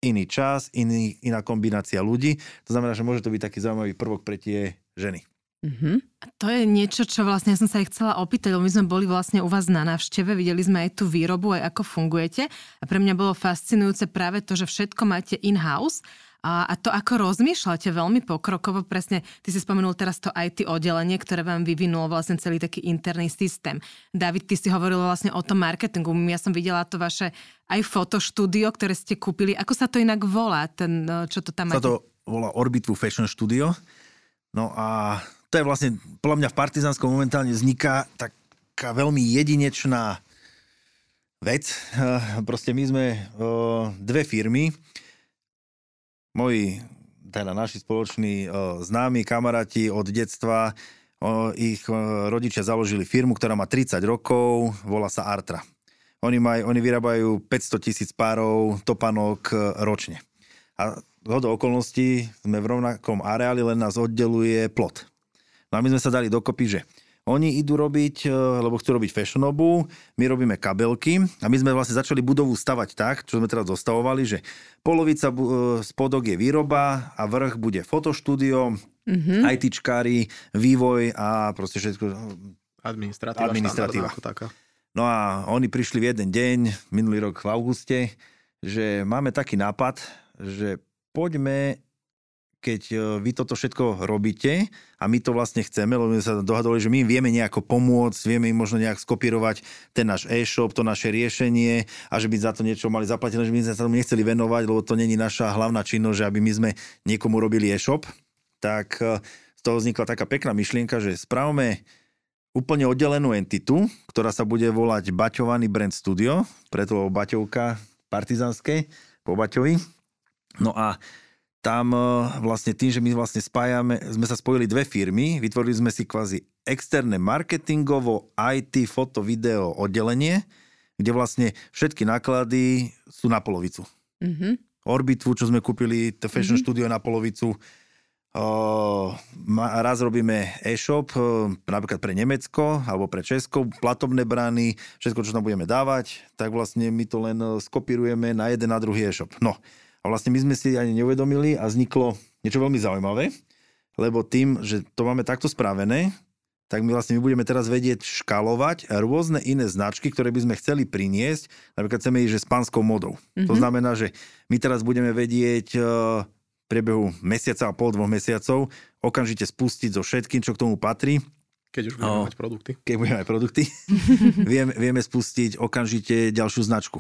iný čas, iný, iná kombinácia ľudí. To znamená, že môže to byť taký zaujímavý prvok pre tie ženy. Uh-huh. A to je niečo, čo vlastne ja som sa aj chcela opýtať, lebo my sme boli vlastne u vás na návšteve, videli sme aj tú výrobu, aj ako fungujete a pre mňa bolo fascinujúce práve to, že všetko máte in-house a, a to, ako rozmýšľate veľmi pokrokovo, presne, ty si spomenul teraz to í té oddelenie, ktoré vám vyvinulo vlastne celý taký interný systém. David, ty si hovoril vlastne o tom marketingu, ja som videla to vaše aj fotoštúdio, ktoré ste kúpili, ako sa to inak volá, ten, čo to tam sa máte? Sa to volá Orbitu Fashion Studio, no a... To je vlastne, podľa mňa v Partizánskom momentálne vzniká taká veľmi jedinečná vec. Proste my sme dve firmy. Moji, teda naši spoloční známi, kamaráti od detstva, ich rodičia založili firmu, ktorá má tridsať rokov, volá sa Artra. Oni, maj, oni vyrábajú päťsto tisíc párov topánok ročne. A zhodou okolností sme v rovnakom areáli, len nás oddeluje plot. No a my sme sa dali dokopy, že oni idú robiť, lebo chcú robiť fashion obu, my robíme kabelky a my sme vlastne začali budovu stavať tak, čo sme teraz zostavovali, že polovica spodok je výroba a vrch bude fotoštúdio, mm-hmm. ITčkári, vývoj a proste všetko... Administratíva. Administratíva. Taká. No a oni prišli v jeden deň, minulý rok v auguste, že máme taký nápad, že poďme... keď vy toto všetko robíte a my to vlastne chceme, lebo my sa dohadovali, že my im vieme nejako pomôcť, vieme im možno nejak skopírovať ten náš e-shop, to naše riešenie a že by za to niečo mali zaplatené, že my sme sa tomu nechceli venovať, lebo to není naša hlavná činnosť, že aby my sme niekomu robili e-shop, tak z toho vznikla taká pekná myšlienka, že spravme úplne oddelenú entitu, ktorá sa bude volať Baťovaný Brand Studio, preto Baťovka partizanské, po Baťovi. No a tam vlastne tým, že my vlastne spájame, sme sa spojili dve firmy, vytvorili sme si kvázi externé marketingovo í té foto video oddelenie, kde vlastne všetky náklady sú na polovicu. Mm-hmm. Orbitvu, čo sme kúpili, to fashion mm-hmm. štúdio na polovicu. Uh, raz robíme e-shop uh, napríklad pre Nemecko alebo pre Česko, platobné brány, všetko, čo tam budeme dávať, tak vlastne my to len skopírujeme na jeden na druhý e-shop. No. A vlastne my sme si ani neuvedomili a vzniklo niečo veľmi zaujímavé, lebo tým, že to máme takto spravené, tak my vlastne my budeme teraz vedieť škalovať rôzne iné značky, ktoré by sme chceli priniesť. Napríklad chceme ísť, že s pánskou modou. Mm-hmm. To znamená, že my teraz budeme vedieť v priebehu mesiaca a pol, dvoch mesiacov okamžite spustiť so všetkým, čo k tomu patrí. Keď už budeme o, mať produkty. Keď budeme mať produkty, vieme, vieme spustiť okamžite ďalšiu značku.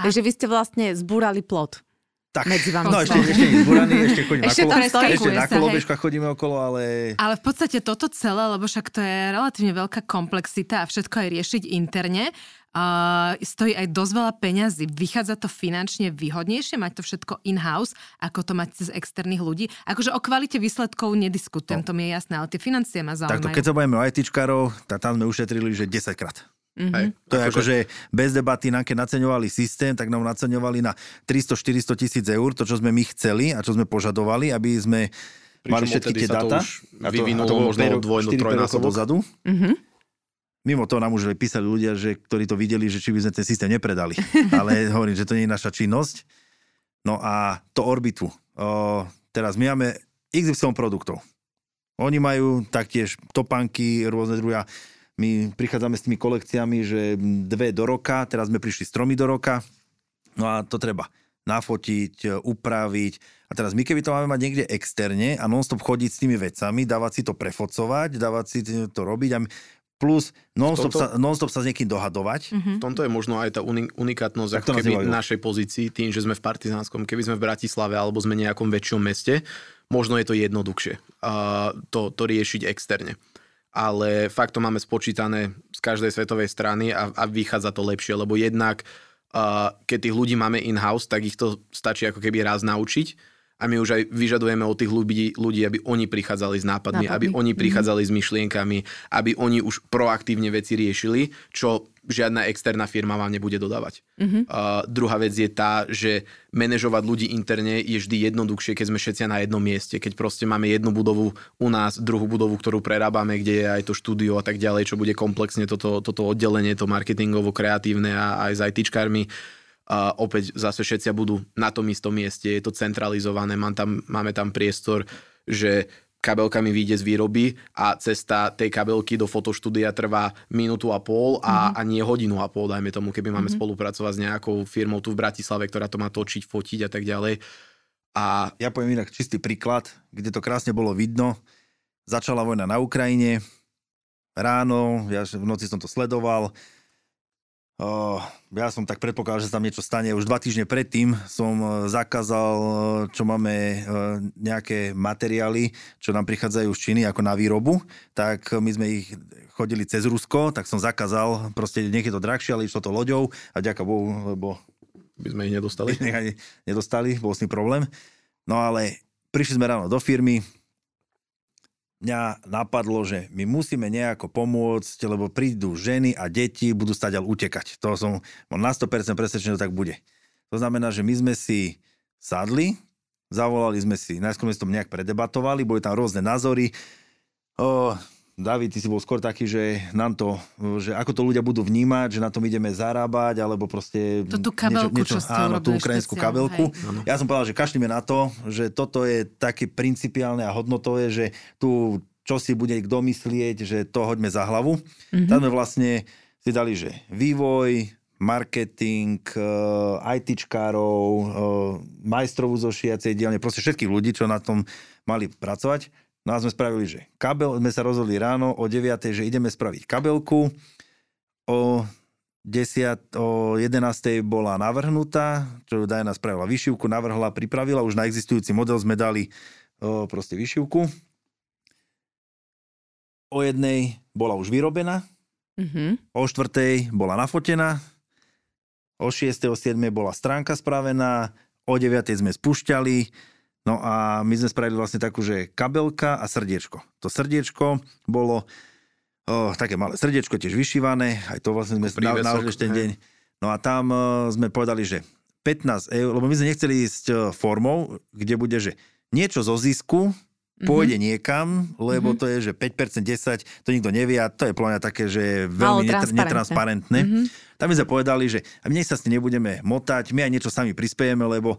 A... Takže vy ste vlastne zbúrali plot. Tak. Medzi vami. No ešte, ešte zbúraný, ešte chodíme ešte na, kolo, na kolobežkách chodíme okolo, ale... Ale v podstate toto celé, lebo však to je relatívne veľká komplexita a všetko aj riešiť interne, uh, stojí aj dosť veľa peňazí. Vychádza to finančne výhodnejšie, mať to všetko in-house, ako to mať cez externých ľudí. Akože o kvalite výsledkov nediskutujem, no. To mi je jasné, ale tie financie ma zaujímajú. Takto, keď sa bavíme o ITčkárov, tak tam sme ušetrili, že desaťkrát. Mm-hmm. To je akože bez debaty, na keď naceňovali systém, tak nám naceňovali na tristo štyristo tisíc eur, to čo sme my chceli a čo sme požadovali, aby sme Pričom mali všetky tie dáta. A to, a to bolo možno dvojno, trojnásobok dozadu. Mm-hmm. Mimo toho nám už písali ľudia, že, ktorí to videli, že či by sme ten systém nepredali. Ale hovorím, že to nie je naša činnosť. No a to Orbitu. O, teraz my máme iks ypsilon produktov. Oni majú taktiež topánky, rôzne druhá. My prichádzame s tými kolekciami, že dve do roka, teraz sme prišli s tromi do roka, no a to treba nafotiť, upraviť. A teraz my keby to máme mať niekde externe a non-stop chodiť s tými vecami, dávať si to prefocovať, dávať si to robiť a plus non-stop, tomto, sa, non-stop sa s niekým dohadovať. Uh-huh. V tomto je možno aj tá unikátnosť ako keby našej pozícii, tým, že sme v Partizánskom, keby sme v Bratislave alebo sme v nejakom väčšom meste, možno je to jednoduchšie uh, to, to riešiť externe. Ale fakt to máme spočítané z každej svetovej strany a, a vychádza to lepšie, lebo jednak uh, keď tých ľudí máme in-house, tak ich to stačí ako keby raz naučiť a my už aj vyžadujeme od tých ľudí, ľudí aby oni prichádzali s nápadmi, nápadmi, aby oni prichádzali mm-hmm. s myšlienkami, aby oni už proaktívne veci riešili, čo žiadna externá firma vám nebude dodávať. Mm-hmm. Uh, druhá vec je tá, že manažovať ľudí interne je vždy jednoduchšie, keď sme všetci na jednom mieste. Keď proste máme jednu budovu u nás, druhú budovu, ktorú prerábame, kde je aj to štúdio a tak ďalej, čo bude komplexne toto, toto oddelenie, to marketingovo, kreatívne a aj s ITčkármi. Uh, opäť zase všetci budú na tom istom mieste, je to centralizované, mám tam, máme tam priestor, že... kabelka mi vyjde z výroby a cesta tej kabelky do fotoštúdia trvá minútu a pol a, mm-hmm. a nie hodinu a pol, dajme tomu, keby máme mm-hmm. spolupracovať s nejakou firmou tu v Bratislave, ktorá to má točiť, fotiť a tak ďalej. A... Ja poviem inak čistý príklad, kde to krásne bolo vidno. Začala vojna na Ukrajine, ráno, ja v noci som to sledoval. Uh, ja som tak predpokladal, že sa tam niečo stane. Už dva týždne predtým som zakázal, čo máme uh, nejaké materiály, čo nám prichádzajú z Číny ako na výrobu, tak my sme ich chodili cez Rusko, tak som zakázal, proste nech je to drahšie, ale išlo to loďou a vďaka Bohu, lebo by sme ich nedostali. Nedostali, bol s tým problém. No ale prišli sme ráno do firmy, mňa napadlo, že my musíme nejako pomôcť, lebo prídu ženy a deti, budú stáďal utekať. To som na sto percent presvedčený, to tak bude. To znamená, že my sme si sadli, zavolali sme si, najskôr sme si to nejak predebatovali, boli tam rôzne názory O, David, ty si bol skôr taký, že nám to, že ako to ľudia budú vnímať, že na tom ideme zarábať, alebo proste... To tú kabelku, niečo, niečo, čo ste urobili. Áno, tú ukrajinskú špeciál, kabelku. Hej. Ja som povedal, že kašlíme na to, že toto je také principiálne a hodnotové, že tu, čo si bude kto myslieť, že to hoďme za hlavu. Mm-hmm. Tam sme vlastne si dali, že vývoj, marketing, ITčkárov, majstrovú zo šiacej dielne, proste všetkých ľudí, čo na tom mali pracovať. No a sme spravili, že kabel, sme sa rozhodli ráno o deviatej, že ideme spraviť kabelku. O desiatej, o jedenástej bola navrhnutá, čo Diana spravila vyšivku, navrhla, pripravila, už na existujúci model sme dali o, proste vyšivku. O jednej bola už vyrobená, mm-hmm. o štvrtej bola nafotená, o šiestej, o siedmej bola stránka spravená, o deviatej sme spúšťali. No a my sme spravili vlastne takú, že kabelka a srdiečko. To srdiečko bolo oh, také malé srdiečko, tiež vyšívané, aj to vlastne sme navrhli ešte deň. No a tam uh, sme povedali, že pätnásť eur, lebo my sme nechceli ísť uh, formou, kde bude, že niečo zo zisku pôjde mm-hmm. niekam, lebo mm-hmm. to je, že päť percent, desať, to nikto nevie a to je plne také, že veľmi netr- netransparentné. Mm-hmm. Tam my sme povedali, že nech sa s tým nebudeme motať, my aj niečo sami prispiejeme, lebo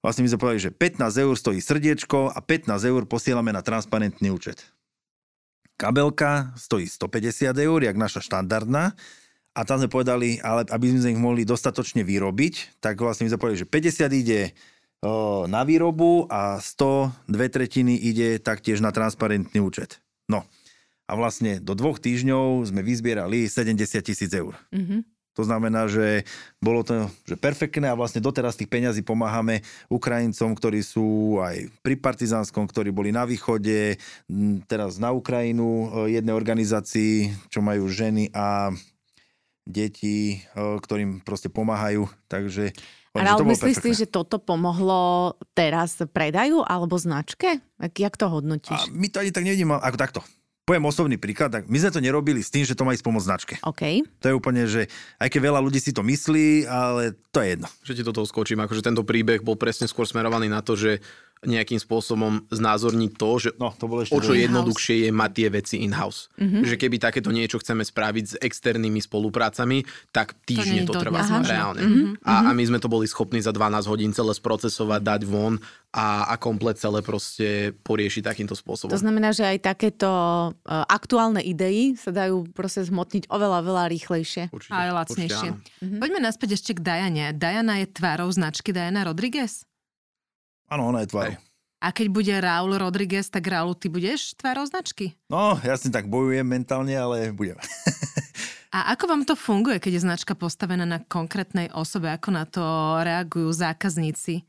vlastne my sme povedali, že pätnásť eur stojí srdiečko a pätnásť eur posielame na transparentný účet. Kabelka stojí stopäťdesiat eur, jak naša štandardná. A tam sme povedali, ale aby sme ich mohli dostatočne vyrobiť, tak vlastne my sme povedali, že päťdesiat ide o, na výrobu a sto, dve tretiny ide taktiež na transparentný účet. No a vlastne do dvoch týždňov sme vyzbierali sedemdesiat tisíc eur. Mhm. To znamená, že bolo to že perfektné a vlastne doteraz tých peňazí pomáhame Ukrajincom, ktorí sú aj pri Partizánskom, ktorí boli na východe, teraz na Ukrajinu, jednej organizácii, čo majú ženy a deti, ktorým proste pomáhajú. Takže ale myslíš si, že toto pomohlo teraz predaju alebo značke? Jak to hodnotíš? A my to ani tak nevidím, ako takto. Poviem osobný príklad, tak my sme to nerobili s tým, že to má ísť pomôcť značke. Okay. To je úplne, že aj keď veľa ľudí si to myslí, ale to je jedno. Že ti do toho skočím, akože tento príbeh bol presne skôr smerovaný na to, že nejakým spôsobom znázorniť to, že no, to bolo ešte o čo in-house. Jednoduchšie je mať tie veci in-house. Mm-hmm. Že keby takéto niečo chceme spraviť s externými spoluprácami, tak týždne to, to trvá aha, reálne. Mm-hmm. A, a my sme to boli schopní za dvanásť hodín celé sprocesovať, dať von a, a komplet celé proste poriešiť takýmto spôsobom. To znamená, že aj takéto aktuálne idei sa dajú proste zhmotniť oveľa, veľa rýchlejšie. Určite, a aj lacnejšie. Určite, mm-hmm. Poďme naspäť ešte k Diane. Diana je tvárou značky Diana Rodriguez. Áno, ona je tvárou. A keď bude Raúl Rodriguez, tak Raúl, ty budeš tvárou značky? No, ja si tak bojujem mentálne, ale budem. A ako vám to funguje, keď je značka postavená na konkrétnej osobe? Ako na to reagujú zákazníci?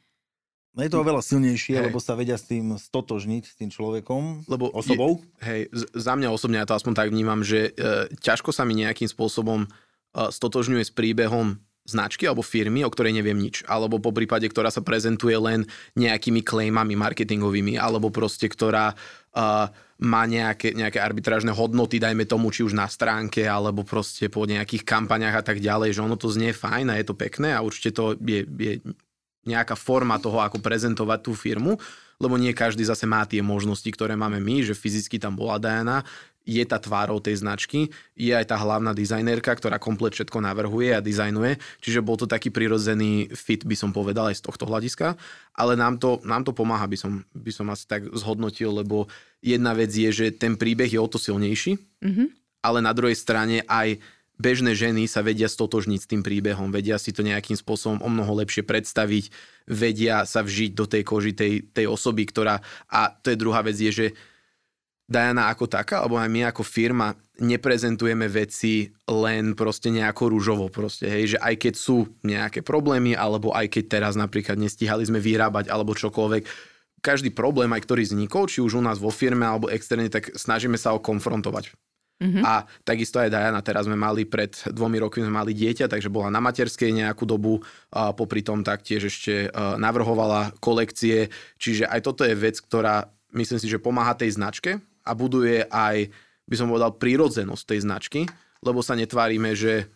No je to oveľa silnejšie, hej. Lebo sa vedia s tým stotožniť, s tým človekom, lebo osobou. Je, hej, za mňa osobne, ja to aspoň tak vnímam, že e, ťažko sa mi nejakým spôsobom e, stotožňuje s príbehom značky alebo firmy, o ktorej neviem nič. Alebo po prípade, ktorá sa prezentuje len nejakými claimami marketingovými, alebo proste, ktorá uh, má nejaké, nejaké arbitrážne hodnoty, dajme tomu, či už na stránke, alebo proste po nejakých kampaniach a tak ďalej, že ono to znie fajn a je to pekné a určite to je, je nejaká forma toho, ako prezentovať tú firmu, lebo nie každý zase má tie možnosti, ktoré máme my, že fyzicky tam bola Diana, je tá tvárou tej značky, je aj tá hlavná dizajnerka, ktorá komplet všetko navrhuje a dizajnuje, čiže bol to taký prirodzený fit, by som povedal, aj z tohto hľadiska, ale nám to, nám to pomáha, by som, by som asi tak zhodnotil, lebo jedna vec je, že ten príbeh je o to silnejší, mm-hmm. ale na druhej strane aj bežné ženy sa vedia stotožniť s tým príbehom, vedia si to nejakým spôsobom o mnoho lepšie predstaviť, vedia sa vžiť do tej koži tej, tej osoby, ktorá, a to je druhá vec je, že Diana ako taká, alebo aj my ako firma neprezentujeme veci len proste nejako ružovo proste, hej, že aj keď sú nejaké problémy, alebo aj keď teraz napríklad nestíhali sme vyrábať, alebo čokoľvek, každý problém, aj ktorý vznikol, či už u nás vo firme, alebo externe, tak snažíme sa ho konfrontovať. Mm-hmm. A takisto aj Diana, teraz sme mali pred dvomi rokmi sme mali dieťa, takže bola na materskej nejakú dobu, a popri tom taktiež ešte navrhovala kolekcie, čiže aj toto je vec, ktorá myslím si, že pomáha tej značke, a buduje aj, by som povedal, prírodzenosť tej značky, lebo sa netvárime, že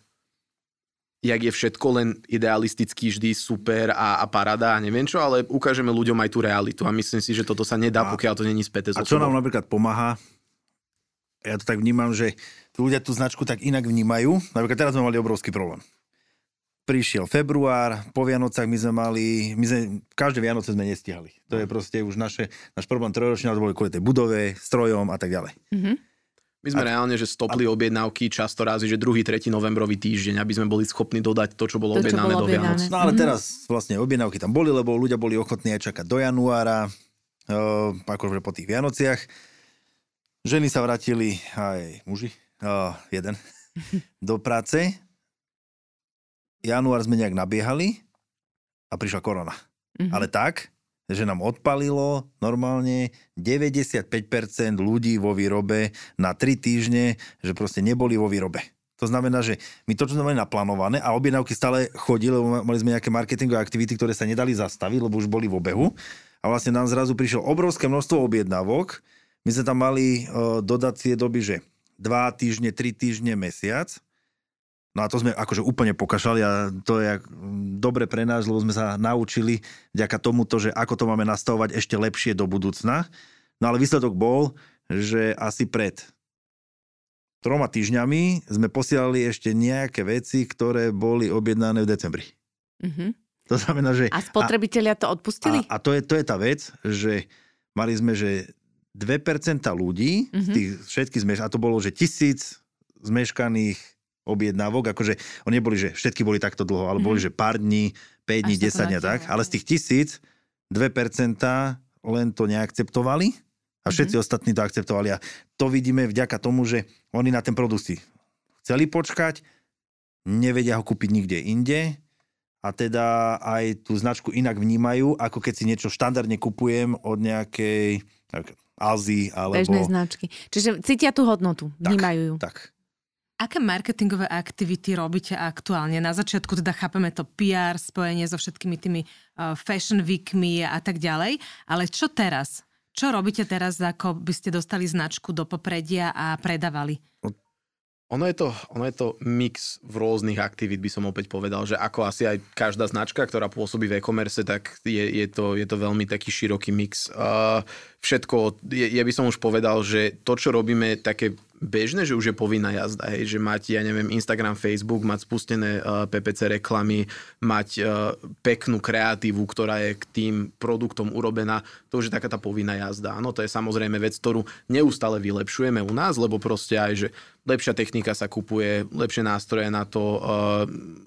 jak je všetko len idealisticky vždy super a, a parada a neviem čo, ale ukážeme ľuďom aj tú realitu a myslím si, že toto sa nedá, a, pokiaľ to není späté. A čo nám napríklad pomáha, ja to tak vnímam, že ľudia tú značku tak inak vnímajú. Napríklad teraz sme mali obrovský problém. Prišiel február, po Vianocach my sme mali, my sme, každé Vianoce sme nestihali. To je proste už naše, náš problém trojročný, to boli kvôli tej budove, strojom a tak ďalej. Mm-hmm. My sme a, reálne, že stopli a... objednávky často razy, že druhý, tretí novembrový týždeň, aby sme boli schopní dodať to, čo bolo to, objednané čo bolo do Vianoc. No ale mm-hmm. teraz vlastne objednávky tam boli, lebo ľudia boli ochotní aj čakať do januára, uh, akože po tých Vianociach. Ženy sa vrátili, aj muži, uh, jeden, do práce. Január sme nejak nabiehali a prišla korona. Mm-hmm. Ale tak, že nám odpalilo normálne deväťdesiatpäť percent ľudí vo výrobe na tri týždne, že proste neboli vo výrobe. To znamená, že my to, čo sme mali naplánované a objednávky stále chodili, lebo mali sme nejaké marketingové aktivity, ktoré sa nedali zastaviť, lebo už boli v obehu. A vlastne nám zrazu prišlo obrovské množstvo objednávok. My sme tam mali uh, dodacie doby, že dva týždne, tri týždne, mesiac. No a to sme akože úplne pokašali a to je dobre pre nás, lebo sme sa naučili vďaka tomuto, že ako to máme nastavovať ešte lepšie do budúcna. No ale výsledok bol, že asi pred troma týždňami sme posielali ešte nejaké veci, ktoré boli objednané v decembri. Mm-hmm. To znamená, že... A spotrebitelia a, to odpustili? A, a to, je, to je tá vec, že mali sme, že dve percentá ľudí, mm-hmm. z tých všetkých zmeškaných, a to bolo, že tisíc zmeškaných objednávok, akože oni neboli, že všetky boli takto dlho, ale mm-hmm. boli, že pár dní, päť dní, desať dní, tak, ale z tých tisíc dve percentá len to neakceptovali a všetci mm-hmm. ostatní to akceptovali a to vidíme vďaka tomu, že oni na ten produkt si chceli počkať, nevedia ho kúpiť nikde inde a teda aj tú značku inak vnímajú, ako keď si niečo štandardne kupujem od nejakej Ázii alebo... Bežnej značky. Čiže cítia tú hodnotu, vnímajú ju. Tak, tak. Aké marketingové aktivity robíte aktuálne? Na začiatku teda chápeme to pé er, spojenie so všetkými tými uh, fashion weekmi a tak ďalej, ale čo teraz? Čo robíte teraz, ako by ste dostali značku do popredia a predávali? Ono je to, ono je to mix v rôznych aktivít, by som opäť povedal, že ako asi aj každá značka, ktorá pôsobí v e-commerce, tak je, je, to, je to veľmi taký široký mix. Uh, všetko, ja by som už povedal, že to, čo robíme, také bežné, že už je povinná jazda, hej, že mať, ja neviem, Instagram, Facebook, mať spustené uh, pé pé cé reklamy, mať uh, peknú kreatívu, ktorá je k tým produktom urobená, to už je taká tá povinná jazda. Áno, to je samozrejme vec, ktorú neustále vylepšujeme u nás, lebo proste aj, že lepšia technika sa kupuje, lepšie nástroje na to, uh,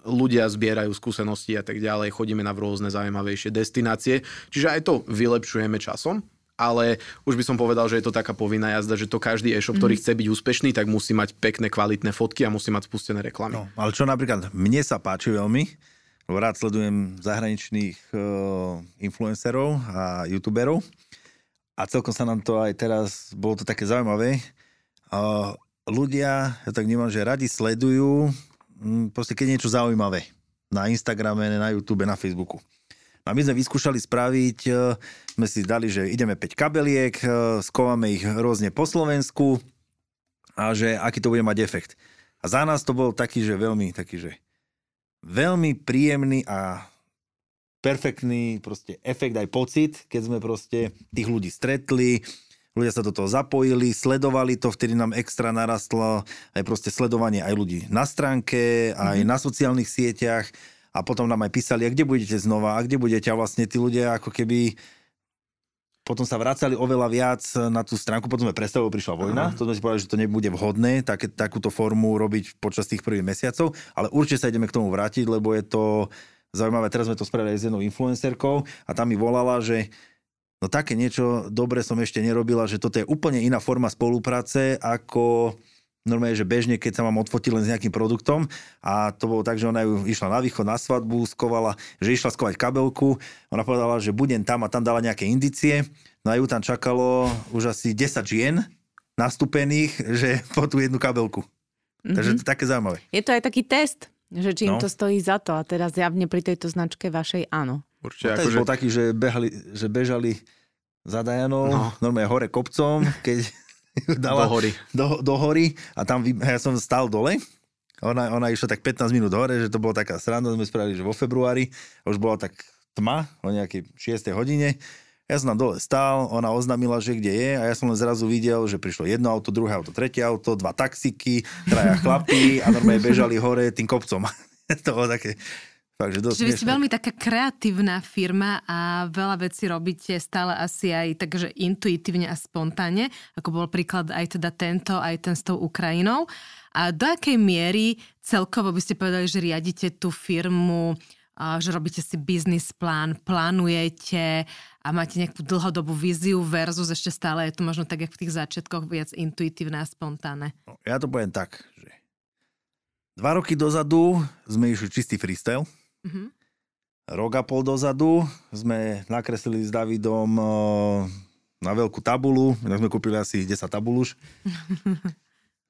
ľudia zbierajú skúsenosti a tak ďalej, chodíme na rôzne zaujímavejšie destinácie, čiže aj to vylepšujeme časom. Ale už by som povedal, že je to taká povinná jazda, že to každý e-shop, mm. ktorý chce byť úspešný, tak musí mať pekné, kvalitné fotky a musí mať spustené reklamy. No, ale čo napríklad mne sa páči veľmi, lebo rád sledujem zahraničných uh, influencerov a youtuberov a celkom sa nám to aj teraz, bolo to také zaujímavé. Uh, ľudia, ja tak vnímam, že radi sledujú, um, proste keď niečo zaujímavé na Instagrame, na YouTube, na Facebooku. A my sme vyskúšali spraviť, sme si dali, že ideme päť kabeliek, skováme ich rôzne po Slovensku a že aký to bude mať efekt. A za nás to bol taký, že veľmi, taký, že veľmi príjemný a perfektný proste efekt, aj pocit, keď sme proste tých ľudí stretli, ľudia sa do toho zapojili, sledovali to, vtedy nám extra narastlo aj proste sledovanie aj ľudí na stránke, aj mm-hmm. na sociálnych sieťach. A potom nám aj písali, a kde budete znova, a kde budete. A vlastne tí ľudia ako keby potom sa vracali oveľa viac na tú stránku. Potom sme prestali, prišla vojna. Aha. To sme si povedali, že to nebude vhodné, tak, takúto formu robiť počas tých prvých mesiacov. Ale určite sa ideme k tomu vrátiť, lebo je to zaujímavé. Teraz sme to spravili aj s jednou influencerkou a tá mi volala, že no také niečo dobre som ešte nerobila, že toto je úplne iná forma spolupráce ako... Normálne, že bežne, keď sa mám odfotiť len s nejakým produktom a to bolo tak, že ona ju išla na východ, na svadbu, skovala, že išla skovať kabelku. Ona povedala, že budem tam a tam dala nejaké indície. No a ju tam čakalo už asi desať žien nastúpených, že po tú jednu kabelku. Mm-hmm. Takže to je také zaujímavé. Je to aj taký test, že či im no. to stojí za to a teraz javne pri tejto značke vašej áno. Určite. To akože... bol taký, že, behali, že bežali za Dajanou, no. normálne hore kopcom, keď... Dala do hory. Do, do hory a tam ja som stál dole. Ona, ona išla tak pätnásť minút hore, že to bola taká sranda. Sme spravili, že vo februári. Už bola tak tma o nejakej šiestej hodine. Ja som tam dole stál, ona oznámila, že kde je, a ja som len zrazu videl, že prišlo jedno auto, druhé auto, tretie auto, dva taxíky, traja chlapí a normálne bežali hore tým kopcom. To bolo také... Fakt, že dosť, že vy ste veľmi taká kreatívna firma a veľa vecí robíte stále asi aj takže intuitívne a spontánne, ako bol príklad aj teda tento, aj ten s tou Ukrajinou. A do akej miery celkovo by ste povedali, že riadite tú firmu, že robíte si biznis plán, plánujete a máte nejakú dlhodobú víziu versus ešte stále je to možno tak, jak v tých začiatkoch, viac intuitívne a spontánne? No, ja to poviem tak, že dva roky dozadu sme išli čistý freestyle. Mm-hmm. Rok a pol dozadu sme nakreslili s Davidom na veľkú tabulu. My sme kúpili asi desať tabul už.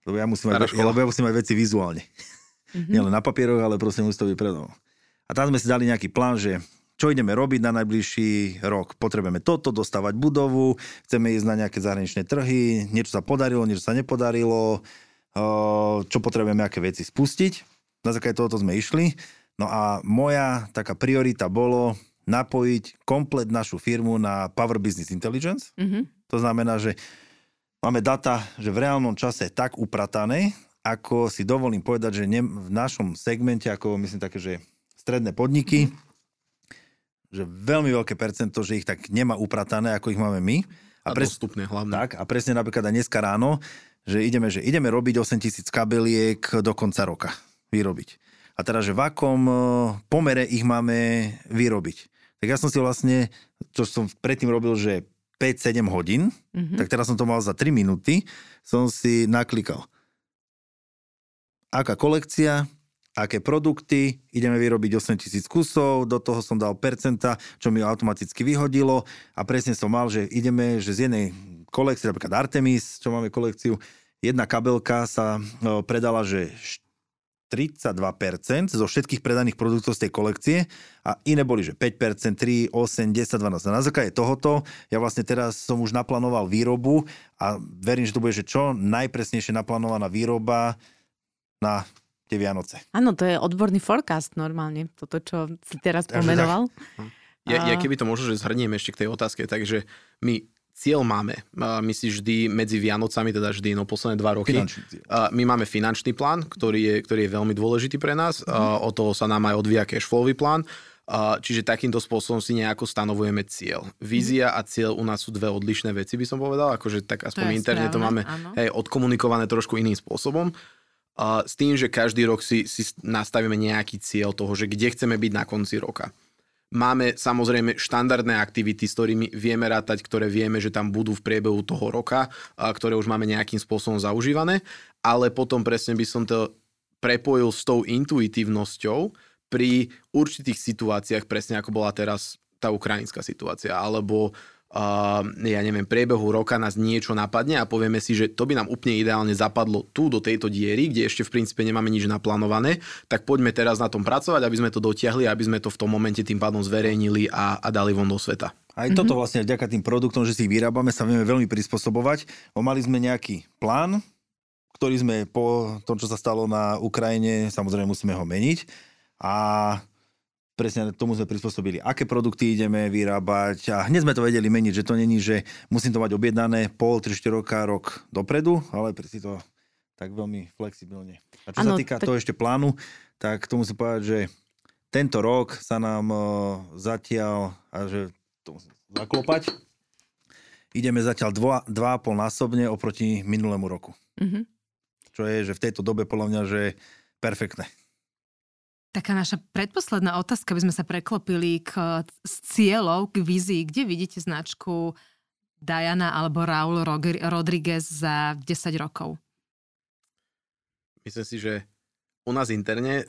Lebo ja musím mať, lebo ja musím mať veci vizuálne. Mm-hmm. Nielen na papieroch, ale proste musí to byť predo. A tam sme si dali nejaký plán, že čo ideme robiť na najbližší rok. Potrebujeme toto, dostávať budovu, chceme ísť na nejaké zahraničné trhy, niečo sa podarilo, niečo sa nepodarilo, čo potrebujeme, aké veci spustiť. Na základe tohoto sme išli. No a moja taká priorita bolo napojiť komplet našu firmu na Power Business Intelligence. Mm-hmm. To znamená, že máme data, že v reálnom čase tak upratané, ako si dovolím povedať, že ne, v našom segmente, ako myslím také, že stredné podniky, mm-hmm. že veľmi veľké percento, že ich tak nemá upratané, ako ich máme my. A, a pres... dostupné hlavne. Tak, a presne napríklad aj dneska ráno, že ideme, že ideme robiť osem tisíc kabeliek do konca roka vyrobiť. A teda, že v akom pomere ich máme vyrobiť. Tak ja som si vlastne, čo som predtým robil, že päť sedem hodín, mm-hmm. tak teraz som to mal za tri minúty, som si naklikal. Aká kolekcia, aké produkty, ideme vyrobiť osem tisíc kusov, do toho som dal percenta, čo mi automaticky vyhodilo a presne som mal, že ideme, že z jednej kolekcie, napríklad Artemis, čo máme kolekciu, jedna kabelka sa predala, že tridsaťdva percent zo všetkých predaných produktov z tej kolekcie a iné boli, že päť percent, tri, osem, desať, dvanásť. A na základe tohoto ja vlastne teraz som už naplánoval výrobu a verím, že to bude, že čo najpresnejšie naplánovaná výroba na tie Vianoce. Áno, to je odborný forecast normálne, toto, čo si teraz takže pomenoval. Tak. Ja, ja keby to možno, že zhrniem ešte k tej otázke, takže my cieľ máme. My si vždy medzi Vianocami, teda vždy, no posledné dva roky. My máme finančný plán, ktorý je, ktorý je veľmi dôležitý pre nás. Mm. Od toho sa nám aj odvíja cashflowový plán. Čiže takýmto spôsobom si nejako stanovujeme cieľ. Vízia mm. a cieľ u nás sú dve odlišné veci, by som povedal. Akože tak aspoň interne to máme hej, odkomunikované trošku iným spôsobom. S tým, že každý rok si, si nastavíme nejaký cieľ toho, že kde chceme byť na konci roka. Máme samozrejme štandardné aktivity, s ktorými vieme rátať, ktoré vieme, že tam budú v priebehu toho roka, ktoré už máme nejakým spôsobom zaužívané, ale potom presne by som to prepojil s tou intuitívnosťou pri určitých situáciách, presne ako bola teraz tá ukrajinská situácia, alebo uh, ja neviem, priebehu roka nás niečo napadne a povieme si, že to by nám úplne ideálne zapadlo tu do tejto diery, kde ešte v princípe nemáme nič naplánované, tak poďme teraz na tom pracovať, aby sme to dotiahli, aby sme to v tom momente tým pádom zverejnili a, a dali von do sveta. Aj mm-hmm. toto vlastne vďaka tým produktom, že si ich vyrábame, sa vieme veľmi prispôsobovať. Mali sme nejaký plán, ktorý sme po tom, čo sa stalo na Ukrajine, samozrejme musíme ho meniť a presne tomu sme prispôsobili, aké produkty ideme vyrábať a hneď sme to vedeli meniť, že to není, že musím to mať objednané pol, tri, štyri roka, rok dopredu, ale si to tak veľmi flexibilne. A čo ano, sa týka tak... toho ešte plánu, tak to musím povedať, že tento rok sa nám zatiaľ, a že to musím zaklopať, ideme zatiaľ dva, dva a pol násobne oproti minulému roku. Mm-hmm. Čo je, že v tejto dobe podľa mňa, že perfektné. Taká naša predposledná otázka, aby sme sa preklopili k, z cieľov, k vízii. Kde vidíte značku Diana alebo Raúl Rodriguez za desať rokov? Myslím si, že u nás interne,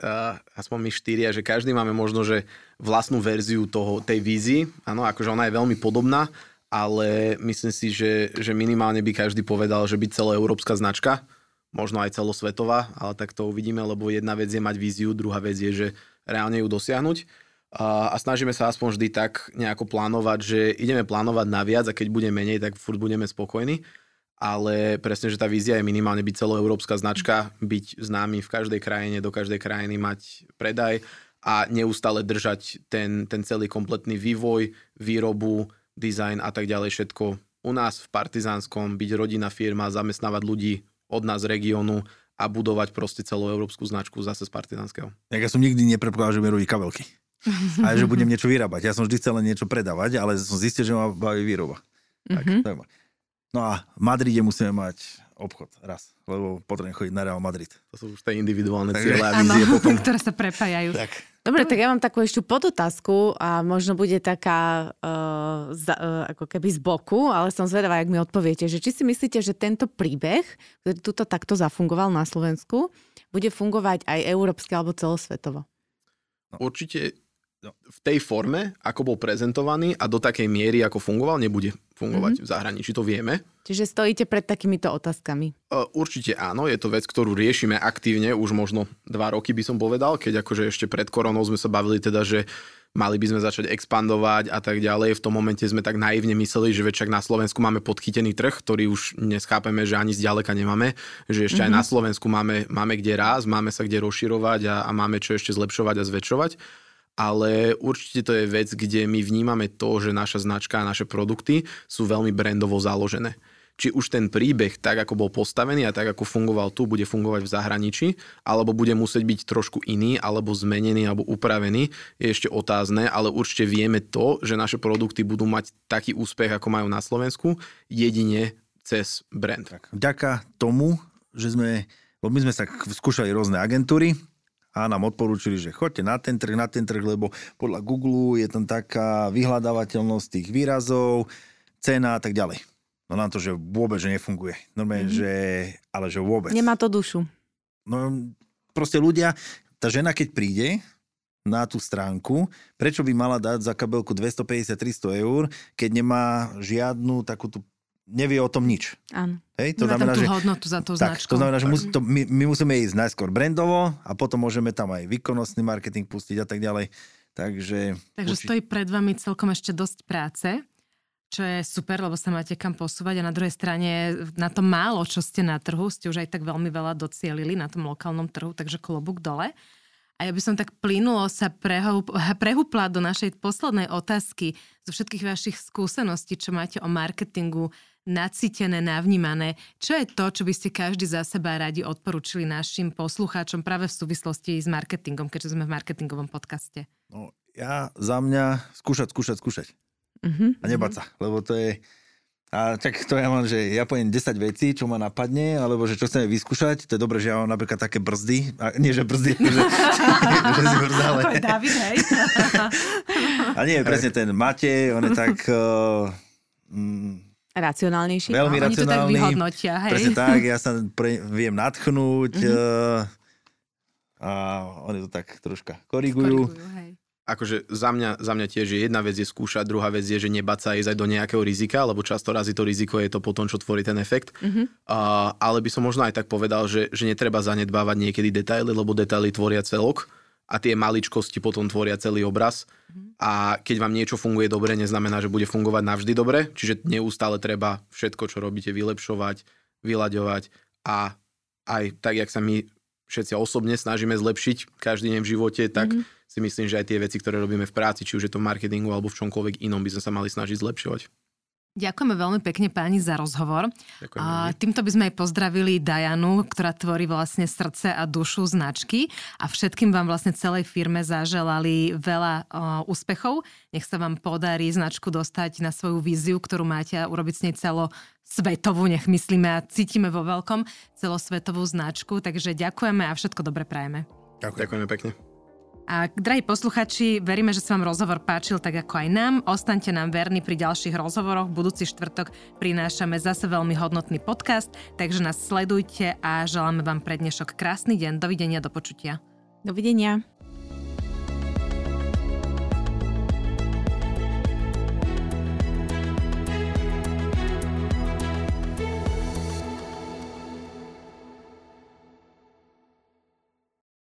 aspoň my štyria, že každý máme možno, že vlastnú verziu toho, tej vízii. Áno, akože ona je veľmi podobná, ale myslím si, že, že minimálne by každý povedal, že by celoeurópska značka, možno aj celosvetová, ale tak to uvidíme, lebo jedna vec je mať víziu, druhá vec je, že reálne ju dosiahnuť. A snažíme sa aspoň vždy tak nejako plánovať, že ideme plánovať naviac a keď bude menej, tak furt budeme spokojní. Ale presne, že tá vízia je minimálne byť celoeurópska značka, byť známy v každej krajine, do každej krajiny mať predaj a neustále držať ten, ten celý kompletný vývoj, výrobu, dizajn a tak ďalej, všetko u nás v Partizánskom, byť rodinná firma, zamestnávať ľudí od nás z regiónu a budovať proste celú európsku značku zase z Partizánskeho. Ja som nikdy neprepokladal, že mi robí kabelky. A že budem niečo vyrábať. Ja som vždy chcel len niečo predávať, ale som zistil, že ma baví výroba. Tak, mm-hmm. tak. No a v Madride musíme mať obchod raz, lebo potrebujem chodiť na Real Madrid. To sú už tie individuálne ciele a vízie potom. Ktoré sa prepájajú. Tak. Dobre, tak ja mám takú ešte podotázku a možno bude taká uh, za, uh, ako keby z boku, ale som zvedavá, jak mi odpoviete, že či si myslíte, že tento príbeh, ktorý tuto takto zafungoval na Slovensku, bude fungovať aj európsky alebo celosvetovo? Určite v tej forme, ako bol prezentovaný a do takej miery, ako fungoval, nebude fungovať mm-hmm. v zahraničí, to vieme. Čiže stojíte pred takýmito otázkami? Určite áno, je to vec, ktorú riešime aktívne, už možno dva roky by som povedal, keď akože ešte pred koronou sme sa bavili teda, že mali by sme začať expandovať a tak ďalej. V tom momente sme tak naivne mysleli, že však na Slovensku máme podchytený trh, ktorý už neschápeme, že ani zďaleka nemáme, že ešte mm-hmm. aj na Slovensku máme, máme kde rásť, máme sa kde rozširovať a, a máme čo ešte zlepšovať a zväčšovať. Ale určite to je vec, kde my vnímame to, že naša značka a naše produkty sú veľmi brandovo založené. Či už ten príbeh, tak ako bol postavený a tak ako fungoval tu, bude fungovať v zahraničí, alebo bude musieť byť trošku iný, alebo zmenený, alebo upravený, je ešte otázne, ale určite vieme to, že naše produkty budú mať taký úspech, ako majú na Slovensku, jedine cez brand. Tak. Vďaka tomu, že sme, lebo my sme sa skúšali rôzne agentúry, a nám odporúčili, že choďte na ten trh, na ten trh, lebo podľa Google je tam taká vyhľadávateľnosť tých výrazov, cena a tak ďalej. No nám to, že vôbec, že nefunguje. Normálne, mm-hmm. že, ale že vôbec. Nemá to dušu. No proste ľudia, tá žena keď príde na tú stránku, prečo by mala dať za kabelku dvestopäťdesiat tristo eur, keď nemá žiadnu takú tú, nevie o tom nič. Áno. Hej, to znamená, že hodnotu za tú tak, značku. To znamená, že mus, to, my, my musíme ísť najskôr brandovo a potom môžeme tam aj výkonnostný marketing pustiť a tak ďalej. Takže, Takže uči... stojí pred vami celkom ešte dosť práce, čo je super, lebo sa máte kam posúvať a na druhej strane na to málo, čo ste na trhu, ste už aj tak veľmi veľa docielili na tom lokálnom trhu, takže klobúk dole. A ja by som tak plynulo sa prehúpla do našej poslednej otázky zo všetkých vašich skúseností, čo máte o marketingu nacítené, navnímané. Čo je to, čo by ste každý za seba radi odporúčili našim poslucháčom práve v súvislosti s marketingom, keďže sme v marketingovom podcaste? No, ja za mňa skúšať, skúšať, skúšať. Uh-huh. A nebáť sa, lebo to je... A tak to ja mám, že ja poviem desať vecí, čo ma napadne, alebo že čo chceme vyskúšať. To je dobré, že ja mám napríklad také brzdy. A nie, že brzdy, že, že si brzda, ale... Ako je David, hej? A nie, presne ten Matej, on je tak... Uh, mm, racionálnejší. Veľmi no, racionálny. Oni to tak vyhodnotia, hej? Presne tak, ja sa pre, viem natchnúť. Uh, a oni to tak troška korigujú. Korigujú, hej. Akože za mňa, za mňa tiež je jedna vec je skúšať, druhá vec je, že nebáť sa ísť aj do nejakého rizika, lebo často razí to riziko, je to potom, čo tvorí ten efekt. Mm-hmm. Uh, ale by som možno aj tak povedal, že, že netreba zanedbávať niekedy detaily, lebo detaily tvoria celok a tie maličkosti potom tvoria celý obraz. Mm-hmm. A keď vám niečo funguje dobre, neznamená, že bude fungovať navždy dobre, čiže neustále treba všetko, čo robíte, vylepšovať, vyľaďovať a aj tak, jak sa my všetci osobne snažíme zlepšiť každý deň v živote, tak mm-hmm. si myslím, že aj tie veci, ktoré robíme v práci, či už je to v marketingu alebo v čomkoľvek inom, by sme sa mali snažiť zlepšovať. Ďakujeme veľmi pekne páni za rozhovor. A týmto by sme aj pozdravili Dianu, ktorá tvorí vlastne srdce a dušu značky a všetkým vám vlastne celej firme zaželali veľa úspechov. Nech sa vám podarí značku dostať na svoju víziu, ktorú máte a urobiť s nej celo svetovú, nech myslíme a cítime vo veľkom celosvetovú značku. Takže ďakujeme a všetko dobre prajeme. Ďakujem. Ďakujeme pekne. A drahí posluchači, veríme, že sa vám rozhovor páčil tak ako aj nám. Ostaňte nám verní pri ďalších rozhovoroch. Budúci štvrtok prinášame zase veľmi hodnotný podcast, takže nás sledujte a želáme vám pre dnešok krásny deň. Dovidenia, do počutia. Dovidenia.